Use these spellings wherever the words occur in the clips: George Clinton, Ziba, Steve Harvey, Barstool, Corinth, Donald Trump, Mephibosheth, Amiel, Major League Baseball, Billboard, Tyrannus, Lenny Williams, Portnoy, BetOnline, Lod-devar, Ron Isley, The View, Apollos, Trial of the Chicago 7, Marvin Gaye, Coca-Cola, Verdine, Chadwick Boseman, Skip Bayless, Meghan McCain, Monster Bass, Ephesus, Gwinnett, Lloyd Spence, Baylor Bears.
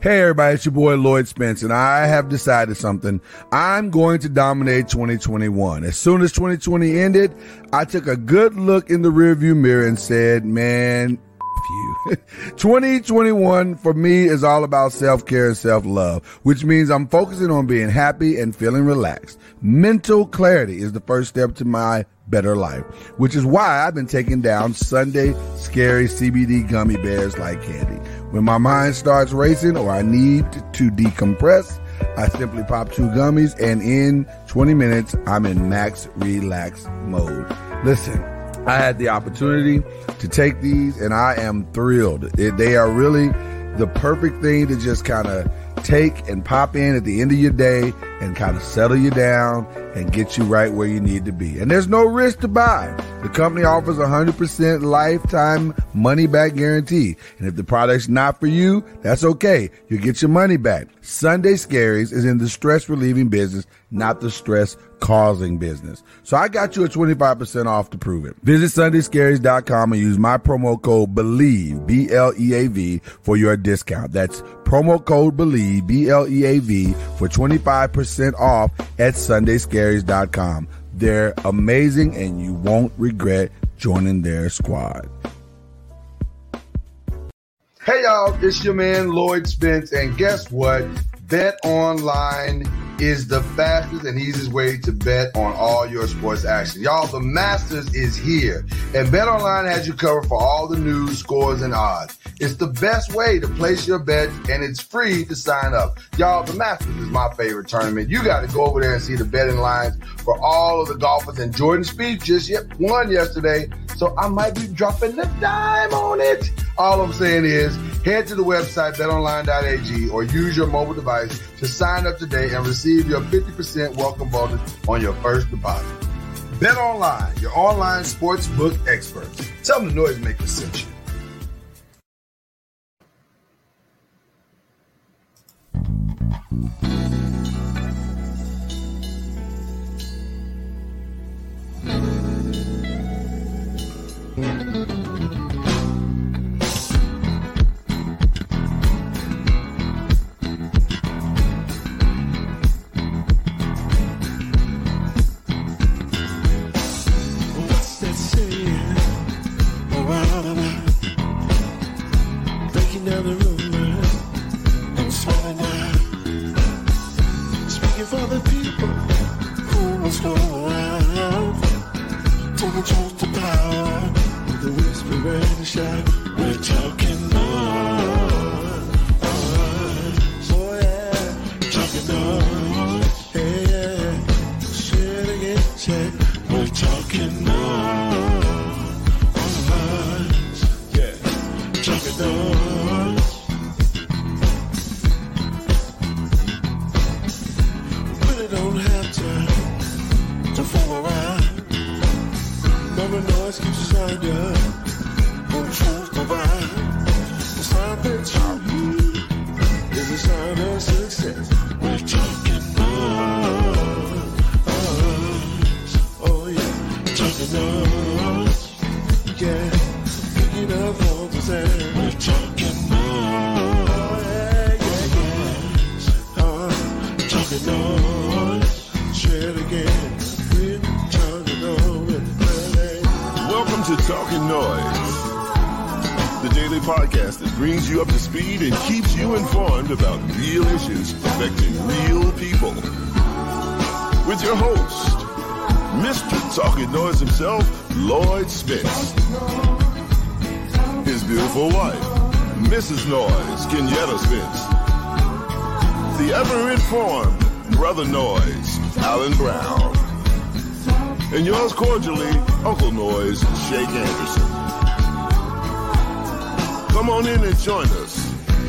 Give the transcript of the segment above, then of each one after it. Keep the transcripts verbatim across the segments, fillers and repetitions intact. Hey everybody, it's your boy Lloyd Spence, and I have decided something. I'm going to dominate twenty twenty-one. As soon as twenty twenty ended, I took a good look in the rearview mirror and said, man, you. twenty twenty-one for me is all about self-care and self-love, which means I'm focusing on being happy and feeling relaxed. Mental clarity is the first step to my better life, which is why I've been taking down Sunday Scaries C B D gummy bears like candy. When my mind starts racing or I need to decompress, I simply pop two gummies, and in twenty minutes, I'm in max relax mode. Listen, I had the opportunity to take these, and I am thrilled. They are really the perfect thing to just kind of take and pop in at the end of your day and kind of settle you down and get you right where you need to be. And there's no risk to buy. The company offers a one hundred percent lifetime money-back guarantee. And if the product's not for you, that's okay. You'll get your money back. Sunday Scaries is in the stress-relieving business, not the stress-causing business. So I got you a twenty-five percent off to prove it. Visit sunday scaries dot com and use my promo code BELIEVE, B L E A V, for your discount. That's promo code BELIEVE, B L E A V, for twenty-five percent off at sunday scaries dot com. They're amazing, and you won't regret joining their squad. Hey, y'all, it's your man Lloyd Spence, and guess what? BetOnline is the fastest and easiest way to bet on all your sports action. Y'all, the Masters is here, and BetOnline has you covered for all the news, scores, and odds. It's the best way to place your bet, and it's free to sign up. Y'all, the Masters is my favorite tournament. You got to go over there and see the betting lines for all of the golfers, and Jordan Spieth just won yesterday, so I might be dropping the dime on it. All I'm saying is head to the website bet online dot a g or use your mobile device to sign up today and receive your fifty percent welcome bonus on your first deposit. BetOnline, your online sportsbook experts. Tell them the Noisemakers sent you.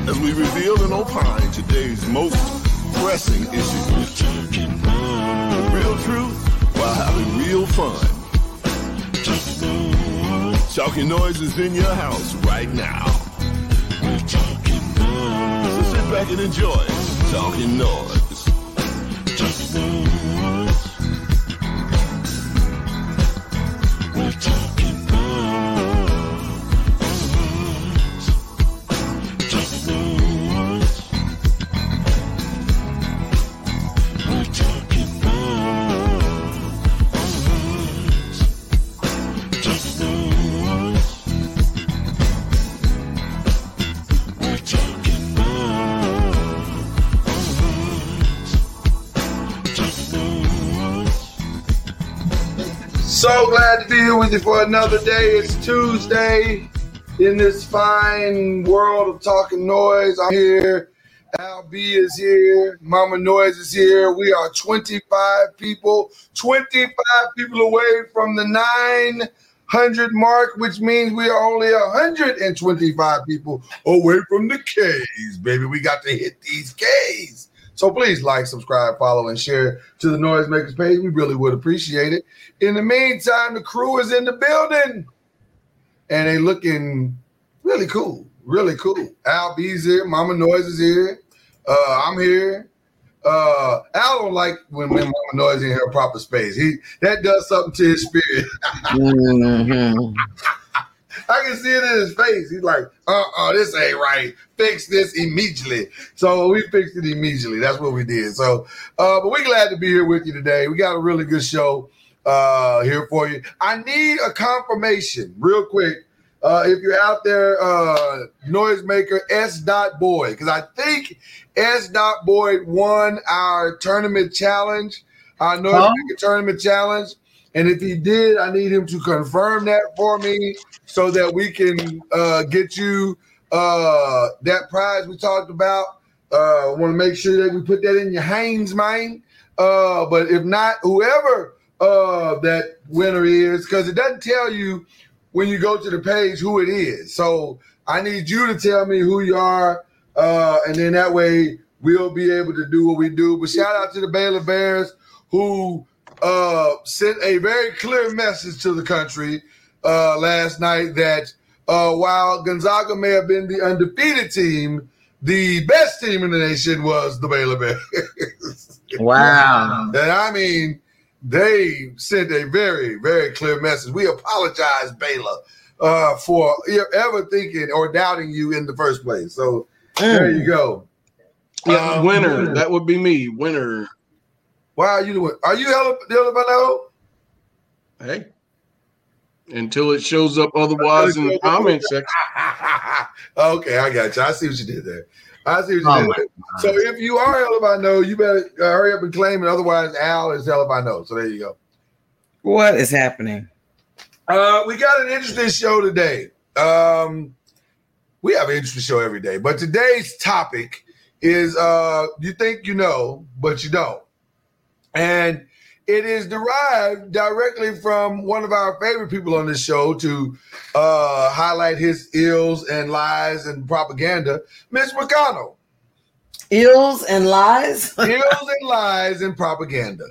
as we reveal and opine today's most pressing issues. Real truth while having real fun. Talking Noise is in your house right now. So sit back and enjoy Talking Noise. So glad to be here with you for another day. It's Tuesday in this fine world of Talking Noise. I'm here. Al B is here. Mama Noise is here. We are twenty-five people, twenty-five people away from the nine hundred mark, which means we are only one hundred twenty-five people away from the K's, baby. We got to hit these K's. So please like, subscribe, follow, and share to the Noisemakers page. We really would appreciate it. In the meantime, the crew is in the building, and they looking really cool, really cool. Al B's here. Mama Noise is here. Uh, I'm here. Uh, Al don't like when, when Mama Noise in her proper space. He that does something to his spirit. mm-hmm. I can see it in his face. He's like, uh-uh, this ain't right. Fix this immediately. So we fixed it immediately. That's what we did. So, uh, but we're glad to be here with you today. We got a really good show uh, here for you. I need a confirmation real quick. Uh, if you're out there, uh, Noisemaker S dot Boyd, because I think S dot Boyd won our tournament challenge, our Noisemaker huh? tournament challenge. And if he did, I need him to confirm that for me so that we can uh, get you uh, that prize we talked about. I uh, want to make sure that we put that in your hands, man. Uh, but if not, whoever uh, that winner is, because it doesn't tell you when you go to the page who it is. So I need you to tell me who you are, uh, and then that way we'll be able to do what we do. But shout out to the Baylor Bears who – Uh, sent a very clear message to the country uh, last night that uh, while Gonzaga may have been the undefeated team, the best team in the nation was the Baylor Bears. Wow. And I mean, they sent a very, very clear message. We apologize, Baylor, uh, for ever thinking or doubting you in the first place. So mm. there you go. Um, winner. That would be me. Winner. Why are you doing? Are you dealing by now? Hey, until it shows up otherwise in the comment section. Okay, I got you. I see what you did there. I see what you oh did there. God. So if you are hell if I know, you better hurry up and claim it. Otherwise, Al is hell if I know. So there you go. What is happening? Uh, we got an interesting show today. Um, we have an interesting show every day. But today's topic is uh, you think you know, but you don't. And it is derived directly from one of our favorite people on this show to uh, highlight his ills and lies and propaganda, Mitch McConnell. Ills and lies? Ills and lies and propaganda.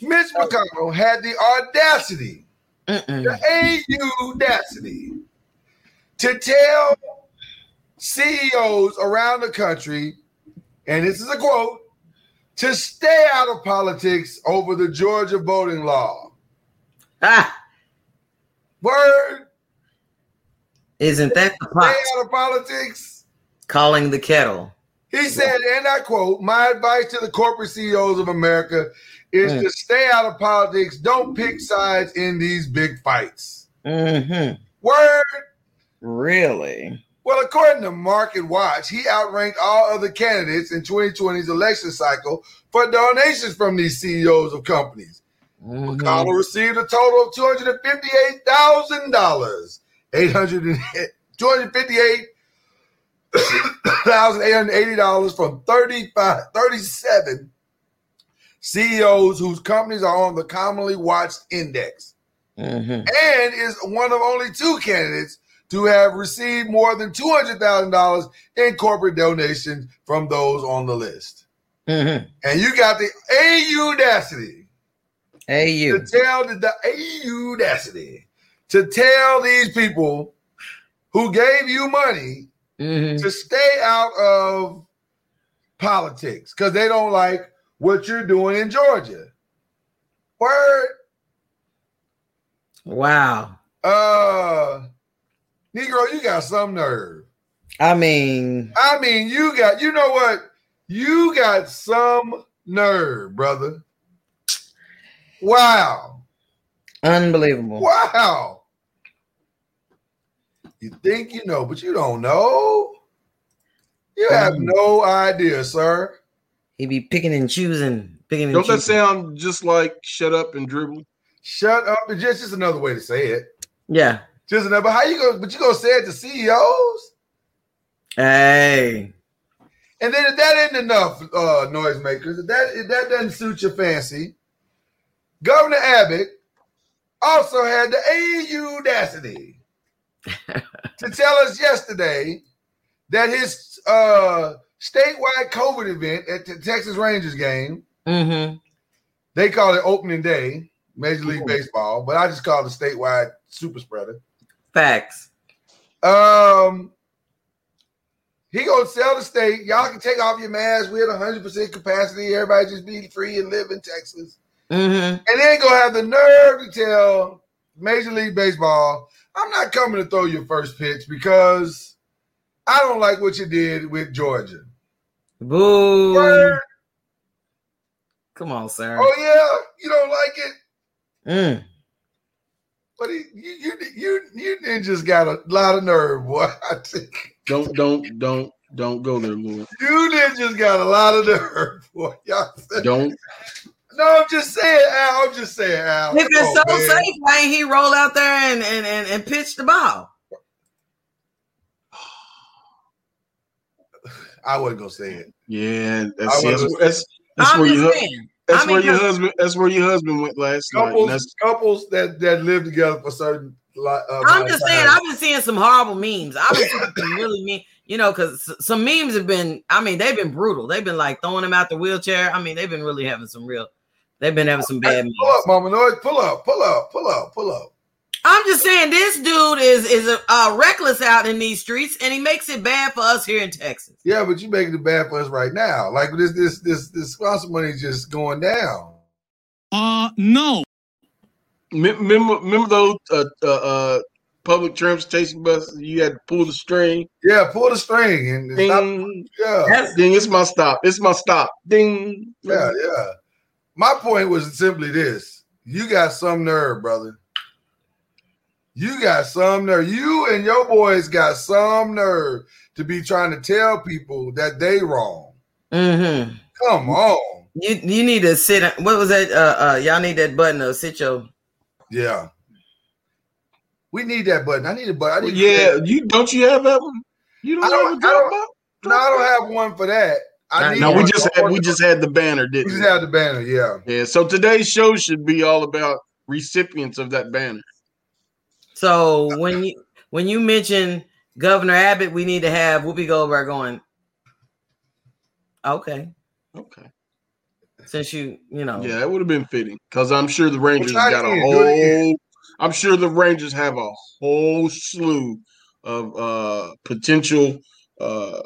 Mitch McConnell had the audacity, Mm-mm. the audacity, to tell C E Os around the country, and this is a quote, to stay out of politics over the Georgia voting law. Ah. Word. Isn't that the pot? Stay out of politics. Calling the kettle. He said, and I quote, my advice to the corporate C E Os of America is mm. to stay out of politics. Don't pick sides in these big fights. Mm-hmm. Word. Really? Well, according to Market Watch, he outranked all other candidates in twenty twenty's election cycle for donations from these C E Os of companies. Mm-hmm. McConnell received a total of two hundred fifty-eight thousand dollars. two hundred fifty-eight thousand eight hundred eighty dollars from thirty-five, thirty-seven C E Os whose companies are on the commonly watched index. Mm-hmm. And is one of only two candidates to have received more than two hundred thousand dollars in corporate donations from those on the list. Mm-hmm. And you got the audacity A U. to tell the, the audacity to tell these people who gave you money mm-hmm. to stay out of politics because they don't like what you're doing in Georgia. Word. Wow. Uh, Negro, you got some nerve. I mean, I mean, you got, you know what? You got some nerve, brother. Wow. Unbelievable. Wow. You think you know, but you don't know. You have um, no idea, sir. He be picking and choosing. Picking and don't choosing. That sound just like shut up and dribble? Shut up. It's just, just another way to say it. Yeah. Just another. How you go? But you gonna say it to C E Os? Hey. And then if that isn't enough, uh, noisemakers, if that if that doesn't suit your fancy, Governor Abbott also had the audacity to tell us yesterday that his uh, statewide COVID event at the Texas Rangers game, mm-hmm. they call it opening day, Major League Ooh. Baseball, but I just call it a statewide super spreader. Facts. Um, he gonna tell the state, y'all can take off your masks. We're at one hundred percent capacity. Everybody just be free and live in Texas. Mm-hmm. And then gonna have the nerve to tell Major League Baseball, I'm not coming to throw your first pitch because I don't like what you did with Georgia. Boo. Word. Come on, sir. Oh, yeah? You don't like it? Mm. But he, you, you, you, you just got a lot of nerve, boy. don't, don't, don't, don't go there, Lord. You did just got a lot of nerve, boy. Y'all don't. No, I'm just saying, Al. I'm just saying, Al. He's been so man. safe, why ain't he rolled out there and, and, and, and pitched the ball? I wasn't gonna say it. Yeah, that's, that's, that's, that's where your that's I mean, where your husband that's where your husband went last couples, night. That's, couples that, that live together for certain. Uh, I'm just saying. I've been seeing some horrible memes. I've been seeing some really mean, you know, because some memes have been. I mean, they've been brutal. They've been like throwing them out the wheelchair. I mean, they've been really having some real. They've been having some bad memes. Pull up, Mama Noise. Pull up. Pull up. Pull up. Pull up. I'm just saying, this dude is is a, uh, reckless out in these streets, and he makes it bad for us here in Texas. Yeah, but you're making it bad for us right now. Like this, this, this, this sponsor money is just going down. Uh, no. Remember, remember those uh, uh, uh, public transportation buses? You had to pull the string. Yeah, pull the string and ding. Stop. Yeah, ding. It's my stop. It's my stop. Ding. Yeah, yeah. My point was simply this: you got some nerve, brother. You got some nerve. You and your boys got some nerve to be trying to tell people that they wrong. Mm-hmm. Come on. You you need to sit. What was that? Uh, uh, y'all need that button to sit your. Yeah. We need that button. I need a button. I need yeah. You don't you have that one? You don't, I don't have a button? No, I don't have one for that. I need no, we just had, we just had the banner, didn't we? We just had the banner, yeah. Yeah. So today's show should be all about recipients of that banner. So when you when you mention Governor Abbott, we need to have Whoopi Goldberg going. Okay, okay. Since you you know, yeah, that would have been fitting because I'm sure the Rangers got a whole. I'm sure the Rangers have a whole slew of uh, potential uh,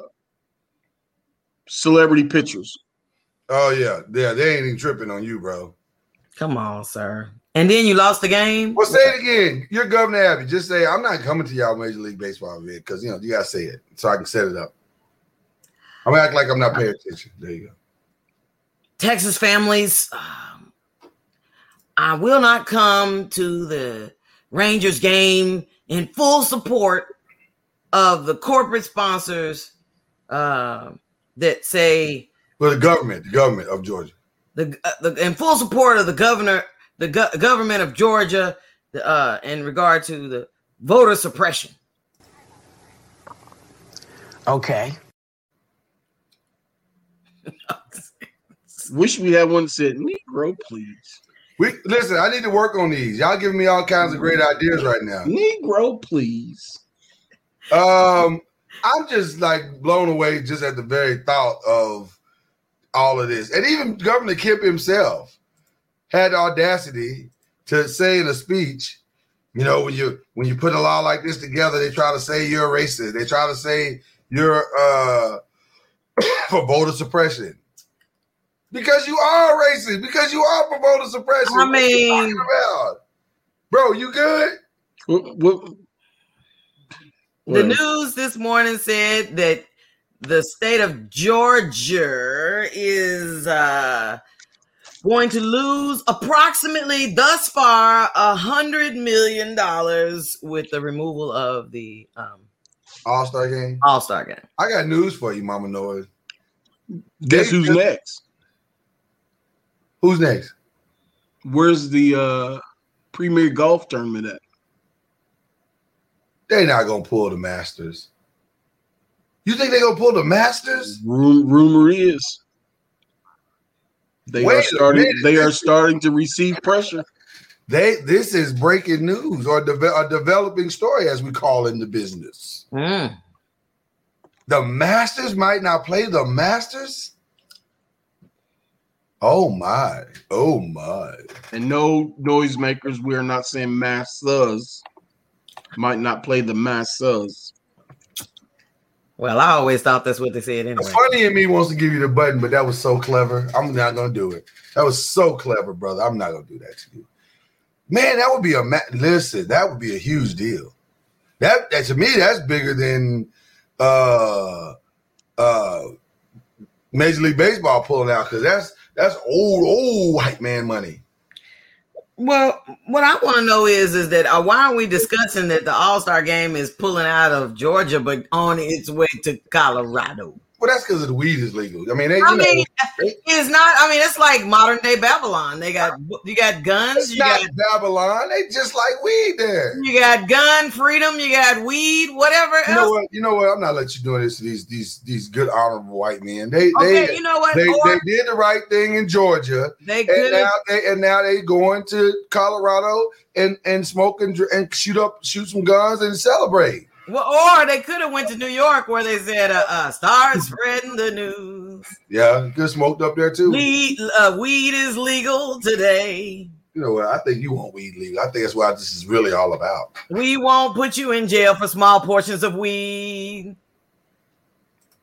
celebrity pitchers. Oh yeah, yeah, they ain't even tripping on you, bro. Come on, sir. And then you lost the game. Well, say it again. You're Governor Abbott. Just say, I'm not coming to y'all Major League Baseball event because, you know, you got to say it so I can set it up. I'm going to act like I'm not paying attention. There you go. Texas families, um, I will not come to the Rangers game in full support of the corporate sponsors uh, that say. Well, the government, the government of Georgia. The, uh, the in full support of the governor. The go- government of Georgia uh, in regard to the voter suppression. Okay. Wish we had one that said, Negro, please. We Listen, I need to work on these. Y'all giving me all kinds of great ideas right now. Negro, please. Um, I'm just like blown away just at the very thought of all of this. And even Governor Kemp himself had the audacity to say in a speech, you know, when you when you put a law like this together, they try to say you're a racist. They try to say you're uh, for voter suppression. Because you are racist. Because you are for voter suppression. I mean, what about? Bro, you good? What, what, what? The news this morning said that the state of Georgia is uh, going to lose approximately thus far one hundred million dollars with the removal of the um, All-Star game. All-Star game. I got news for you, Mama Noise. Guess they, who's next? Who's next? Where's the uh, Premier Golf Tournament at? They're not going to pull the Masters. You think they're going to pull the Masters? Rum- rumor is. They Wait are starting They are starting to receive pressure. They This is breaking news or de- a developing story, as we call in the business. Mm. The Masters might not play the Masters? Oh my! Oh my! And no, Noisemakers, we are not saying Masters might not play the Masters. Well, I always thought that's what they said anyway. The funny in me wants to give you the button, but that was so clever. I'm not gonna do it. That was so clever, brother. I'm not gonna do that to you, man. That would be a ma- listen. That would be a huge deal. That, that to me, that's bigger than uh uh Major League Baseball pulling out because that's. That's old, old white man money. Well, what I want to know is, is that uh, why are we discussing that the All-Star game is pulling out of Georgia, but on its way to Colorado? Well, that's because the weed is legal. I mean, they, I mean know, they, it's not. I mean, it's like modern day Babylon. They got you got guns. It's you not got Babylon. They just like weed there. You got gun freedom. You got weed. Whatever. You else. know what? You know what? I'm not letting you do this to these these these good honorable white men. They okay, they you know what? They, or, they did the right thing in Georgia. They and now they and now they going to Colorado and and smoke and, and shoot up shoot some guns and celebrate. Well, or they could have went to New York where they said, uh, uh, stars spreading the news. Yeah, good smoked up there, too. Weed, uh, weed is legal today. You know what? I think you want weed legal. I think that's what this is really all about. We won't put you in jail for small portions of weed.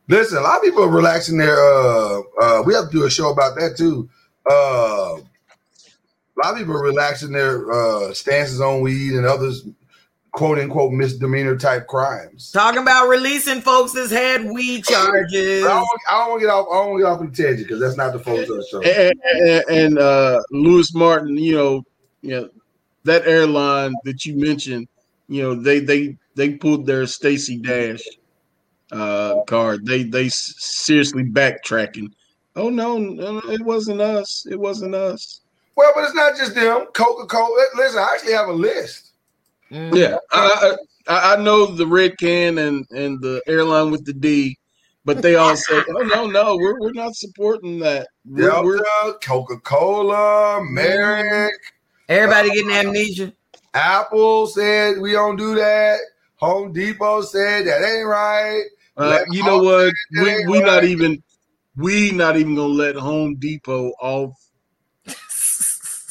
Listen, a lot of people are relaxing their... Uh, uh, we have to do a show about that, too. Uh, a lot of people are relaxing their uh, stances on weed and others... "Quote unquote misdemeanor type crimes." Talking about releasing folks that's had weed charges. I don't, I don't get off. I don't get off on tangent because that's not the focus of the show. And, and, and uh, Lewis Martin, you know, you know, that airline that you mentioned, you know, they they they pulled their Stacey Dash uh, card. They they seriously backtracking. Oh no, no, it wasn't us. It wasn't us. Well, but it's not just them. Coca-Cola. Listen, I actually have a list. Mm-hmm. Yeah, I, I I know the red can and, and the airline with the D, but they all said, "Oh no, no, we're we're not supporting that." We're, Delta, we're, Coca-Cola, Merrick, everybody uh, getting amnesia. Apple said we don't do that. Home Depot said that ain't right. Uh, you know what? We we right. not even we not even gonna let Home Depot off.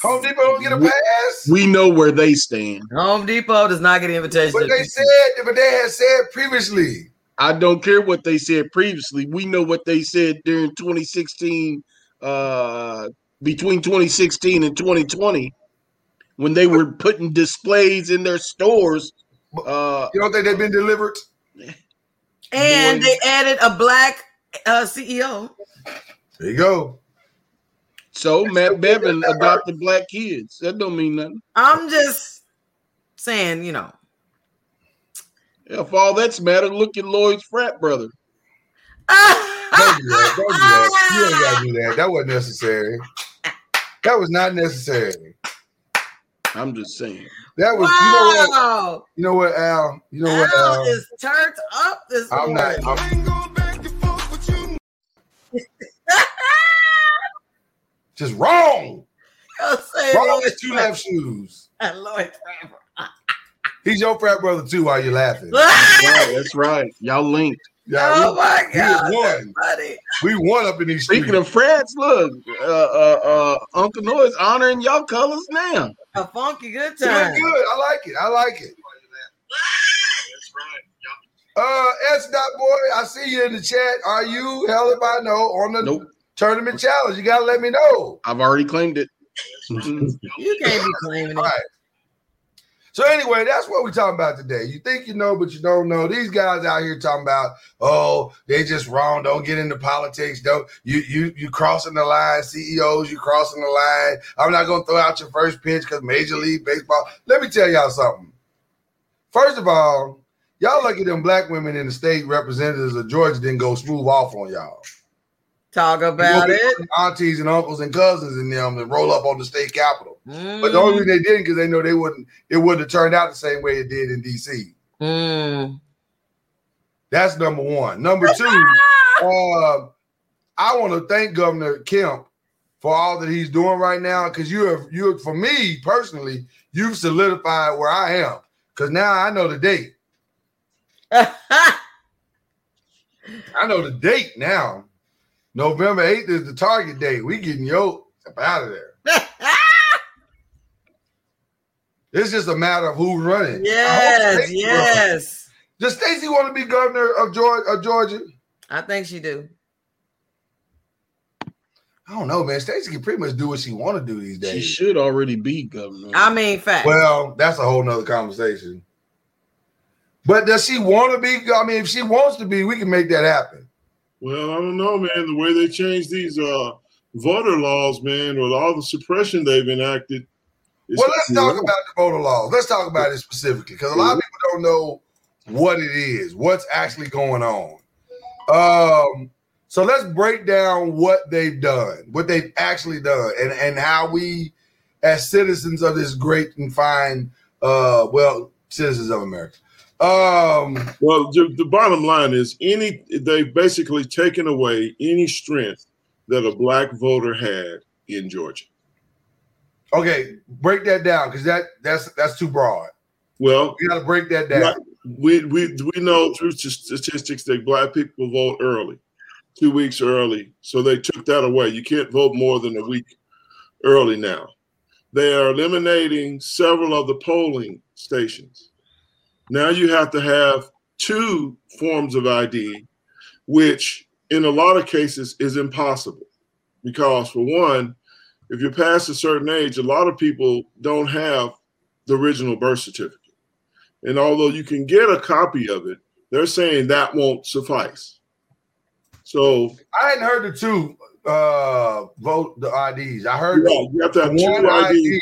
Home Depot don't get a pass. We know where they stand. Home Depot does not get an invitation. But they said, but they had said previously. I don't care what they said previously. We know what they said during twenty sixteen, uh, between twenty sixteen and twenty twenty, when they were putting displays in their stores. Uh, you don't think they've been delivered? And Boy. They added a black uh, C E O. There you go. So Matt Bevin adopted black kids. That don't mean nothing. I'm just saying, you know. If all that's matter, look at Lloyd's frat brother. Don't do that. Don't do that. You ain't gotta do that. That wasn't necessary. That was not necessary. I'm just saying. That was wow. you know what? You know what, Al? You know what, Al? Al is turned up this I'm morning. Not, I'm not back and forth with you. Just wrong. Wrong with two left shoes. Lloyd Trevor. He's your frat brother too. While you're laughing, that's right. That's right. Y'all linked. Yeah, oh we, my God, we won. Buddy. We won up in these streets. Speaking of frats, look, uh, uh, uh, Uncle Noise honoring y'all colors now. A funky good time. Good. I like it. I like it. That's right. Uh, S. Dot Boy, I see you in the chat. Are you hell if I know on the nope. tournament challenge? You gotta let me know. I've already claimed it. You can't be claiming it. All right. So anyway, that's what we're talking about today. You think you know, but you don't know. These guys out here talking about, oh, they just wrong. Don't get into politics. Don't you you you crossing the line, C E Os, you crossing the line. I'm not gonna throw out your first pitch because Major League Baseball. Let me tell y'all something. First of all, y'all lucky them black women in the state representatives of Georgia didn't go smooth off on y'all. Talk about it. Aunties and uncles and cousins in them and roll up on the state capitol. Mm. But the only reason they didn't because they know they wouldn't. It wouldn't have turned out the same way it did in D C. Mm. That's number one. Number two, uh, I want to thank Governor Kemp for all that he's doing right now because you have you for me personally you've solidified where I am because now I know the date. I know the date now. November eighth is the target date. We getting yo up out of there. It's just a matter of who's running. Yes, yes. Running. Does Stacey want to be governor of Georgia? I think she do. I don't know, man. Stacey can pretty much do what she want to do these days. She should already be governor. I mean, fact. Well, that's a whole nother conversation. But does she want to be? I mean, if she wants to be, we can make that happen. Well, I don't know, man. The way they changed these uh, voter laws, man, with all the suppression they've enacted. Well, let's talk about the voter laws. Let's talk about it specifically because a lot of people don't know what it is, what's actually going on. Um, so let's break down what they've done, what they've actually done, and, and how we as citizens of this great and fine, uh, well, citizens of America. Um, well, the, the bottom line is any they've basically taken away any strength that a black voter had in Georgia. Okay, break that down because that that's that's too broad. Well, you got to break that down. We we we know through statistics that black people vote early, two weeks early. So they took that away. You can't vote more than a week early now. They are eliminating several of the polling stations. Now you have to have two forms of I D, which in a lot of cases is impossible because, for one, if you're past a certain age, a lot of people don't have the original birth certificate. And although you can get a copy of it, they're saying that won't suffice. So I hadn't heard the two uh, vote the I Ds. I heard yeah, you have to have two I Ds. I D.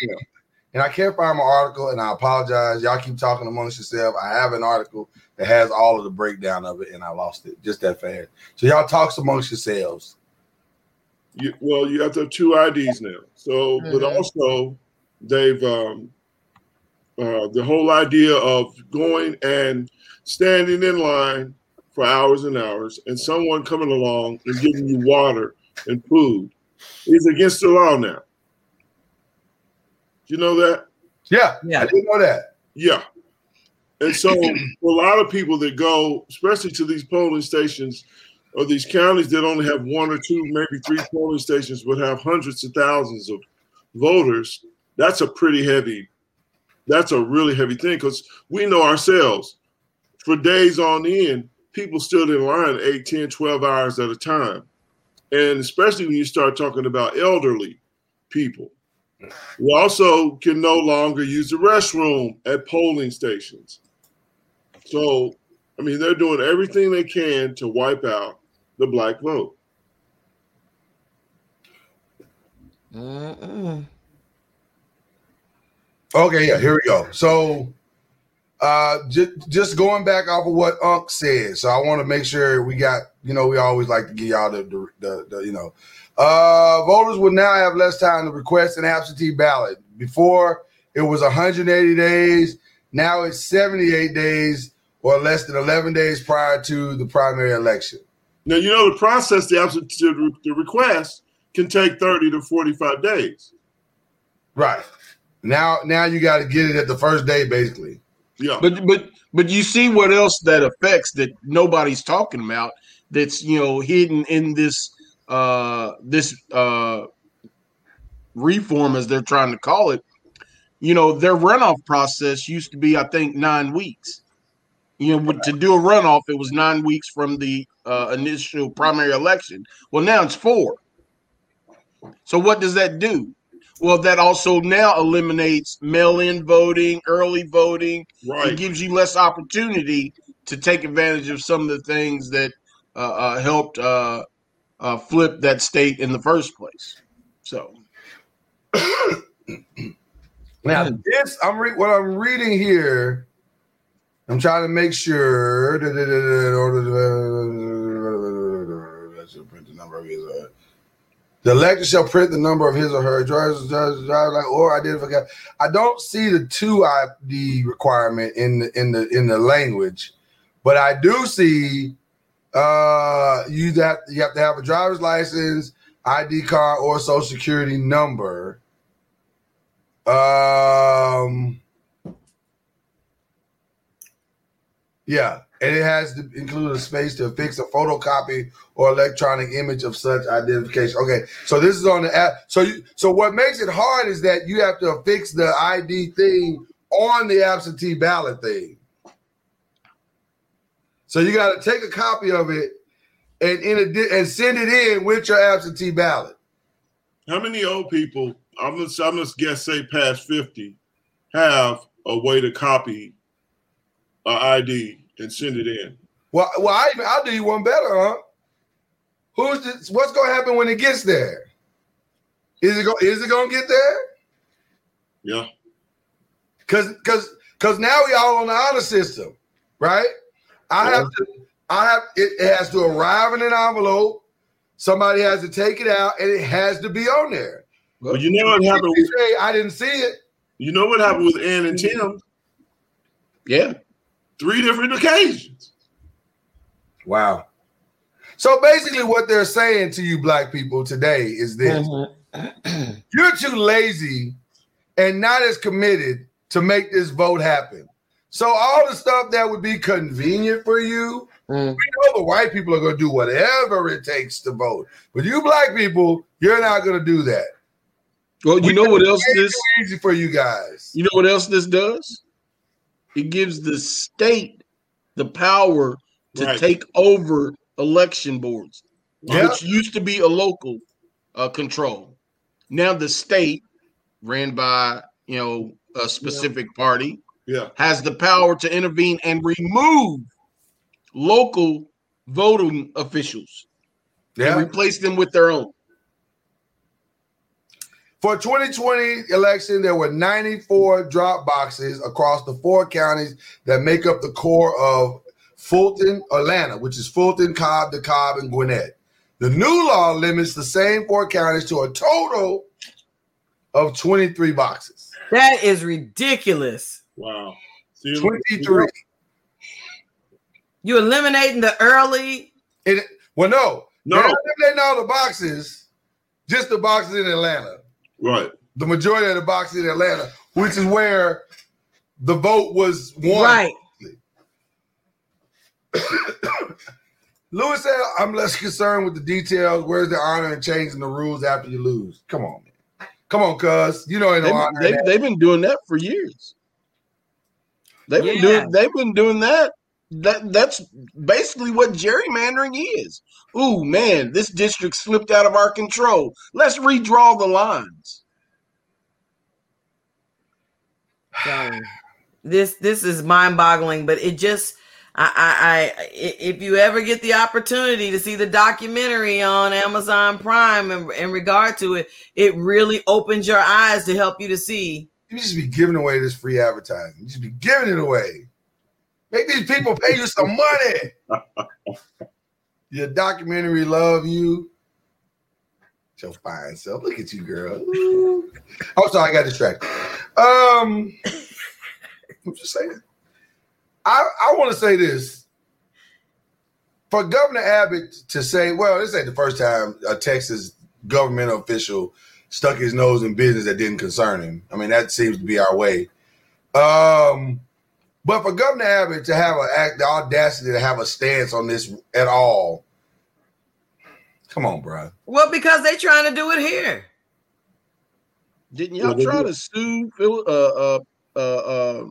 And I can't find my article, and I apologize. Y'all keep talking amongst yourselves. I have an article that has all of the breakdown of it, and I lost it just that fast. So y'all talks amongst yourselves. You, well, you have to have two I Ds now. So, mm-hmm. But also, they've um, uh, the whole idea of going and standing in line for hours and hours, and someone coming along and giving you water and food is against the law now. You know that? Yeah, yeah. I didn't know that. Yeah. And so for a lot of people that go, especially to these polling stations or these counties that only have one or two, maybe three polling stations, but have hundreds of thousands of voters, that's a pretty heavy, that's a really heavy thing because we know ourselves. For days on end, people stood in line eight, ten, twelve hours at a time. And especially when you start talking about elderly people. We also can no longer use the restroom at polling stations. So, I mean, they're doing everything they can to wipe out the black vote. Uh-uh. Okay, yeah, here we go. So, uh, j- just going back off of what Unc said. So, I want to make sure we got, you know, we always like to give y'all the, the, the, the you know, Uh, voters will now have less time to request an absentee ballot. Before it was one hundred eighty days. Now it's seventy-eight days or less than eleven days prior to the primary election. Now, you know, the process, the absentee the request can take thirty to forty-five days. Right. Now, now you got to get it at the first day, basically. Yeah. But but but you see what else that affects that nobody's talking about that's, you know, hidden in this uh, this uh, reform, as they're trying to call it. You know, their runoff process used to be, I think, nine weeks. You know, to do a runoff, it was nine weeks from the uh, initial primary election. Well, now it's four. So what does that do? Well, that also now eliminates mail-in voting, early voting. Right. It gives you less opportunity to take advantage of some of the things that uh, uh, helped uh, uh, flip that state in the first place. So now this, I'm re- what I'm reading here. I'm trying to make sure. Print the number of his or her. The elector shall print the number of his or her driver's driver's or identify. I don't see the two I D requirement in the in the in the language, but I do see uh, you that you have to have a driver's license, I D card, or social security number. Um. Yeah, and it has to include a space to affix a photocopy or electronic image of such identification. Okay, so this is on the app. So you, so what makes it hard is that you have to affix the I D thing on the absentee ballot thing. So you got to take a copy of it and in a, and send it in with your absentee ballot. How many old people, I'm just, I'm just guess say past fifty, have a way to copy an I D and send it in? Well, well, I, I'll do you one better, huh? Who's this, what's going to happen when it gets there? Is it go, is it going to get there? Yeah. Cause, cause, cause now we all on the honor system, right? I yeah. have to, I have it, it has to arrive in an envelope. Somebody has to take it out, and it has to be on there. Well, you know what happened? With, say, I didn't see it. You know what happened with Ann and Tim? Yeah. Three different occasions. Wow. So basically what they're saying to you black people today is this. Mm-hmm. You're too lazy and not as committed to make this vote happen. So all the stuff that would be convenient for you, mm. we know the white people are going to do whatever it takes to vote. But you black people, you're not going to do that. Well, you we know what else this easy for you guys. You know what else this does? It gives the state the power to right. take over election boards, yeah. which used to be a local uh, control. Now the state, ran by you know a specific yeah. party, yeah. has the power to intervene and remove local voting officials yeah. and replace them with their own. For twenty twenty election, there were ninety-four drop boxes across the four counties that make up the core of Fulton, Atlanta, which is Fulton, Cobb, DeKalb, and Gwinnett. The new law limits the same four counties to a total of twenty-three boxes. That is ridiculous. Wow. twenty-three. You eliminating the early? It, well, no. No. They're not eliminating all the boxes, just the boxes in Atlanta. Right. The majority of the boxes in Atlanta, which is where the vote was won. Right. Lewis said, I'm less concerned with the details. Where's the honor and changing the rules after you lose? Come on, man. Come on, cuz. You know, ain't no they, honor they, in that. They've been doing that for years. They've yeah. been doing they've been doing that. That that's basically what gerrymandering is. Ooh, man, this district slipped out of our control. Let's redraw the lines. Dang. This this is mind-boggling, but it just I, I I if you ever get the opportunity to see the documentary on Amazon Prime in, in regard to it, it really opens your eyes to help you to see. You just be giving away this free advertising. You just be giving it away. Make these people pay you some money. Your documentary love you. Your fine self. Look at you, girl. Ooh. I'm sorry, I got distracted. Um, I'm just saying. I, I want to say this. For Governor Abbott to say, well, this ain't the first time a Texas government official stuck his nose in business that didn't concern him. I mean, that seems to be our way. Um... But for Governor Abbott to have a, the audacity to have a stance on this at all, come on, bro. Well, because they trying to do it here. Didn't y'all try to sue Phil, uh, uh, uh, uh,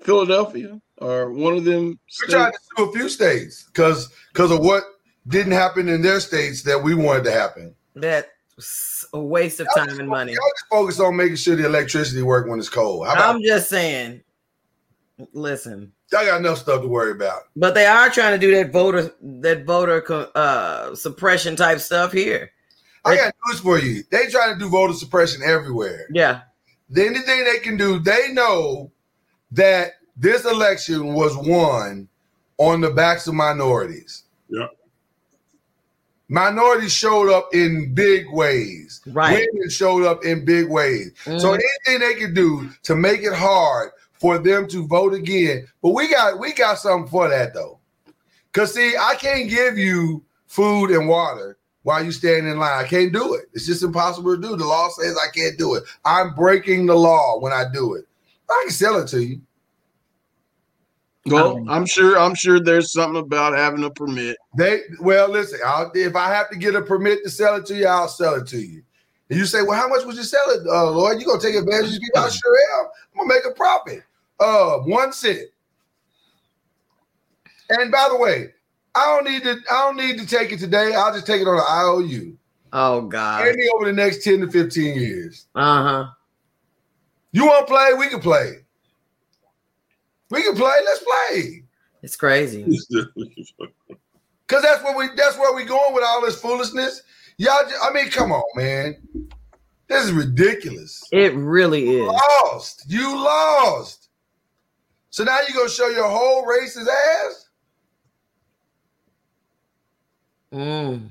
Philadelphia or one of them? We tried to sue a few states because of what didn't happen in their states that we wanted to happen. That was a waste of time and money. Y'all just focus on making sure the electricity works when it's cold. I'm just saying, listen. Y'all got enough stuff to worry about. But they are trying to do that voter that voter uh, suppression type stuff here. I got news for you. They try to do voter suppression everywhere. Yeah. The only thing they can do, they know that this election was won on the backs of minorities. Yeah. Minorities showed up in big ways. Right. Women showed up in big ways. Mm. So anything they can do to make it hard for them to vote again. But we got we got something for that though. Cause see, I can't give you food and water while you stand in line. I can't do it. It's just impossible to do. The law says I can't do it. I'm breaking the law when I do it. I can sell it to you. Well, I'm sure I'm sure there's something about having a permit. They well, listen, I'll, if I have to get a permit to sell it to you, I'll sell it to you. And you say, well, how much would you sell it, uh, Lloyd? You going to take advantage of me? I sure am. I'm going to make a profit. Uh, one cent. And by the way, I don't need to. I don't need to take it today. I'll just take it on an I O U. Oh God! Hand me over the next ten to fifteen years. Uh huh. You want to play? We can play. We can play. Let's play. It's crazy. Cause that's where we. That's where we going with all this foolishness. Y'all. Just, I mean, come on, man. This is ridiculous. It really you is. Lost. You lost. So now you gonna show your whole racist ass? Mm.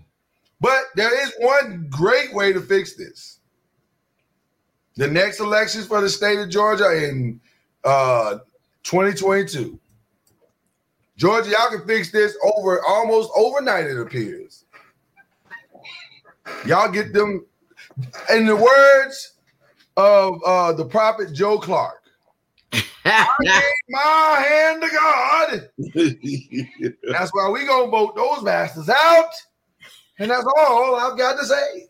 But there is one great way to fix this. The next elections for the state of Georgia in uh, twenty twenty-two. Georgia, y'all can fix this over almost overnight, it appears. Y'all get them, in the words of uh, the prophet Joe Clark, I gave my hand to God. Yeah. That's why we gonna vote those bastards out, and that's all I've got to say.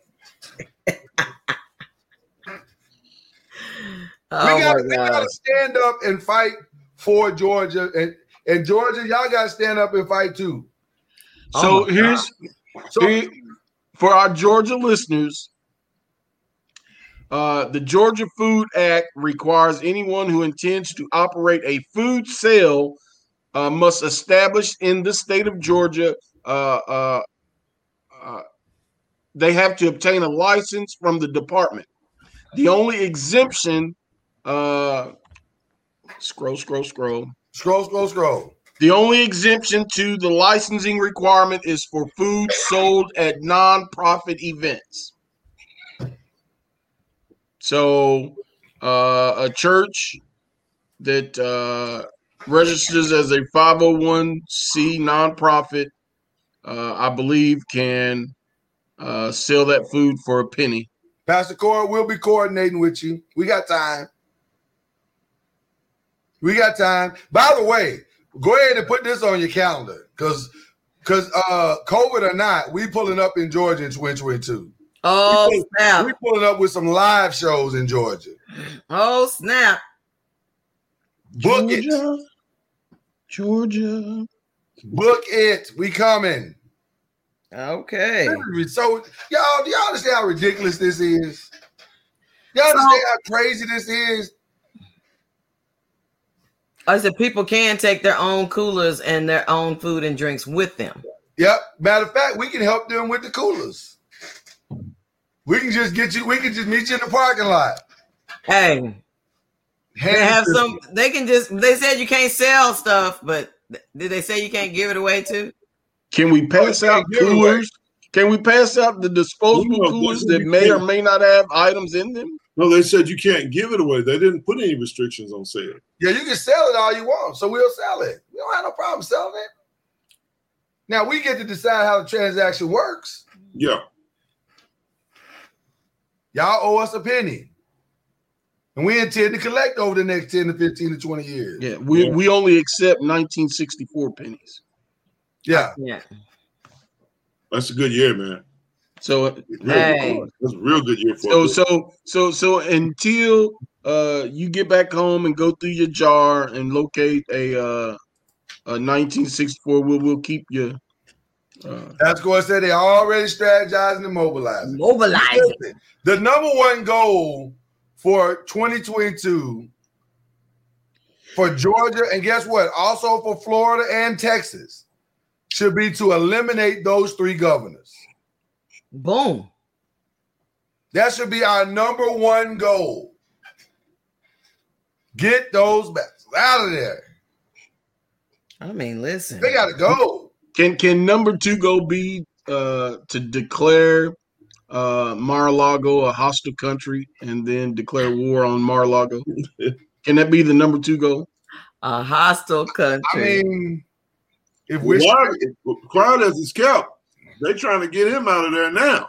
Oh, we gotta, we gotta stand up and fight for Georgia, and, and Georgia, y'all gotta stand up and fight too. So oh here's so, here, for our Georgia listeners. Uh, the Georgia Food Act requires anyone who intends to operate a food sale uh, must establish in the state of Georgia. Uh, uh, uh, they have to obtain a license from the department. The only exemption, uh, scroll, scroll, scroll, scroll, scroll, scroll. The only exemption to the licensing requirement is for food sold at nonprofit events. So uh, a church that uh, registers as a five oh one c nonprofit, uh, I believe, can uh, sell that food for a penny. Pastor Cora, we'll be coordinating with you. We got time. We got time. By the way, go ahead and put this on your calendar because because uh, COVID or not, we pulling up in Georgia in twenty twenty-two. Oh, we pull, snap. We're pulling up with some live shows in Georgia. Oh, snap. Book Georgia, it. Georgia. Book it. We coming. Okay. So, y'all, do y'all understand how ridiculous this is? Y'all understand so, how crazy this is? I said people can take their own coolers and their own food and drinks with them. Yep. Matter of fact, we can help them with the coolers. We can just get you. We can just meet you in the parking lot. Hey, they have some. They can just. They said you can't sell stuff, but th- did they say you can't give it away too? Can we pass out coolers? Can we pass out the disposable no, coolers that may or may not have items in them? No, they said you can't give it away. They didn't put any restrictions on sale. Yeah, you can sell it all you want, so we'll sell it. We don't have no problem selling it. Now we get to decide how the transaction works. Yeah. Y'all owe us a penny. And we intend to collect over the next ten to fifteen to twenty years. Yeah, we, yeah. we only accept nineteen sixty-four pennies. Yeah. Yeah. That's a good year, man. So uh, hey. That's a real good year for us. So, so so so until uh, you get back home and go through your jar and locate a uh, a nineteen sixty-four, we'll we'll keep you. Uh, That's what I said. They already strategizing and mobilizing. Mobilizing. The number one goal for twenty twenty-two for Georgia, and guess what? Also for Florida and Texas, should be to eliminate those three governors. Boom. That should be our number one goal. Get those bastards out of there. I mean, listen. They got to go. Can can number two go be uh, to declare uh, Mar-a-Lago a hostile country and then declare war on Mar-a-Lago? Can that be the number two goal? A hostile country. I mean, if we're Crowder is kept. They're trying to get him out of there now.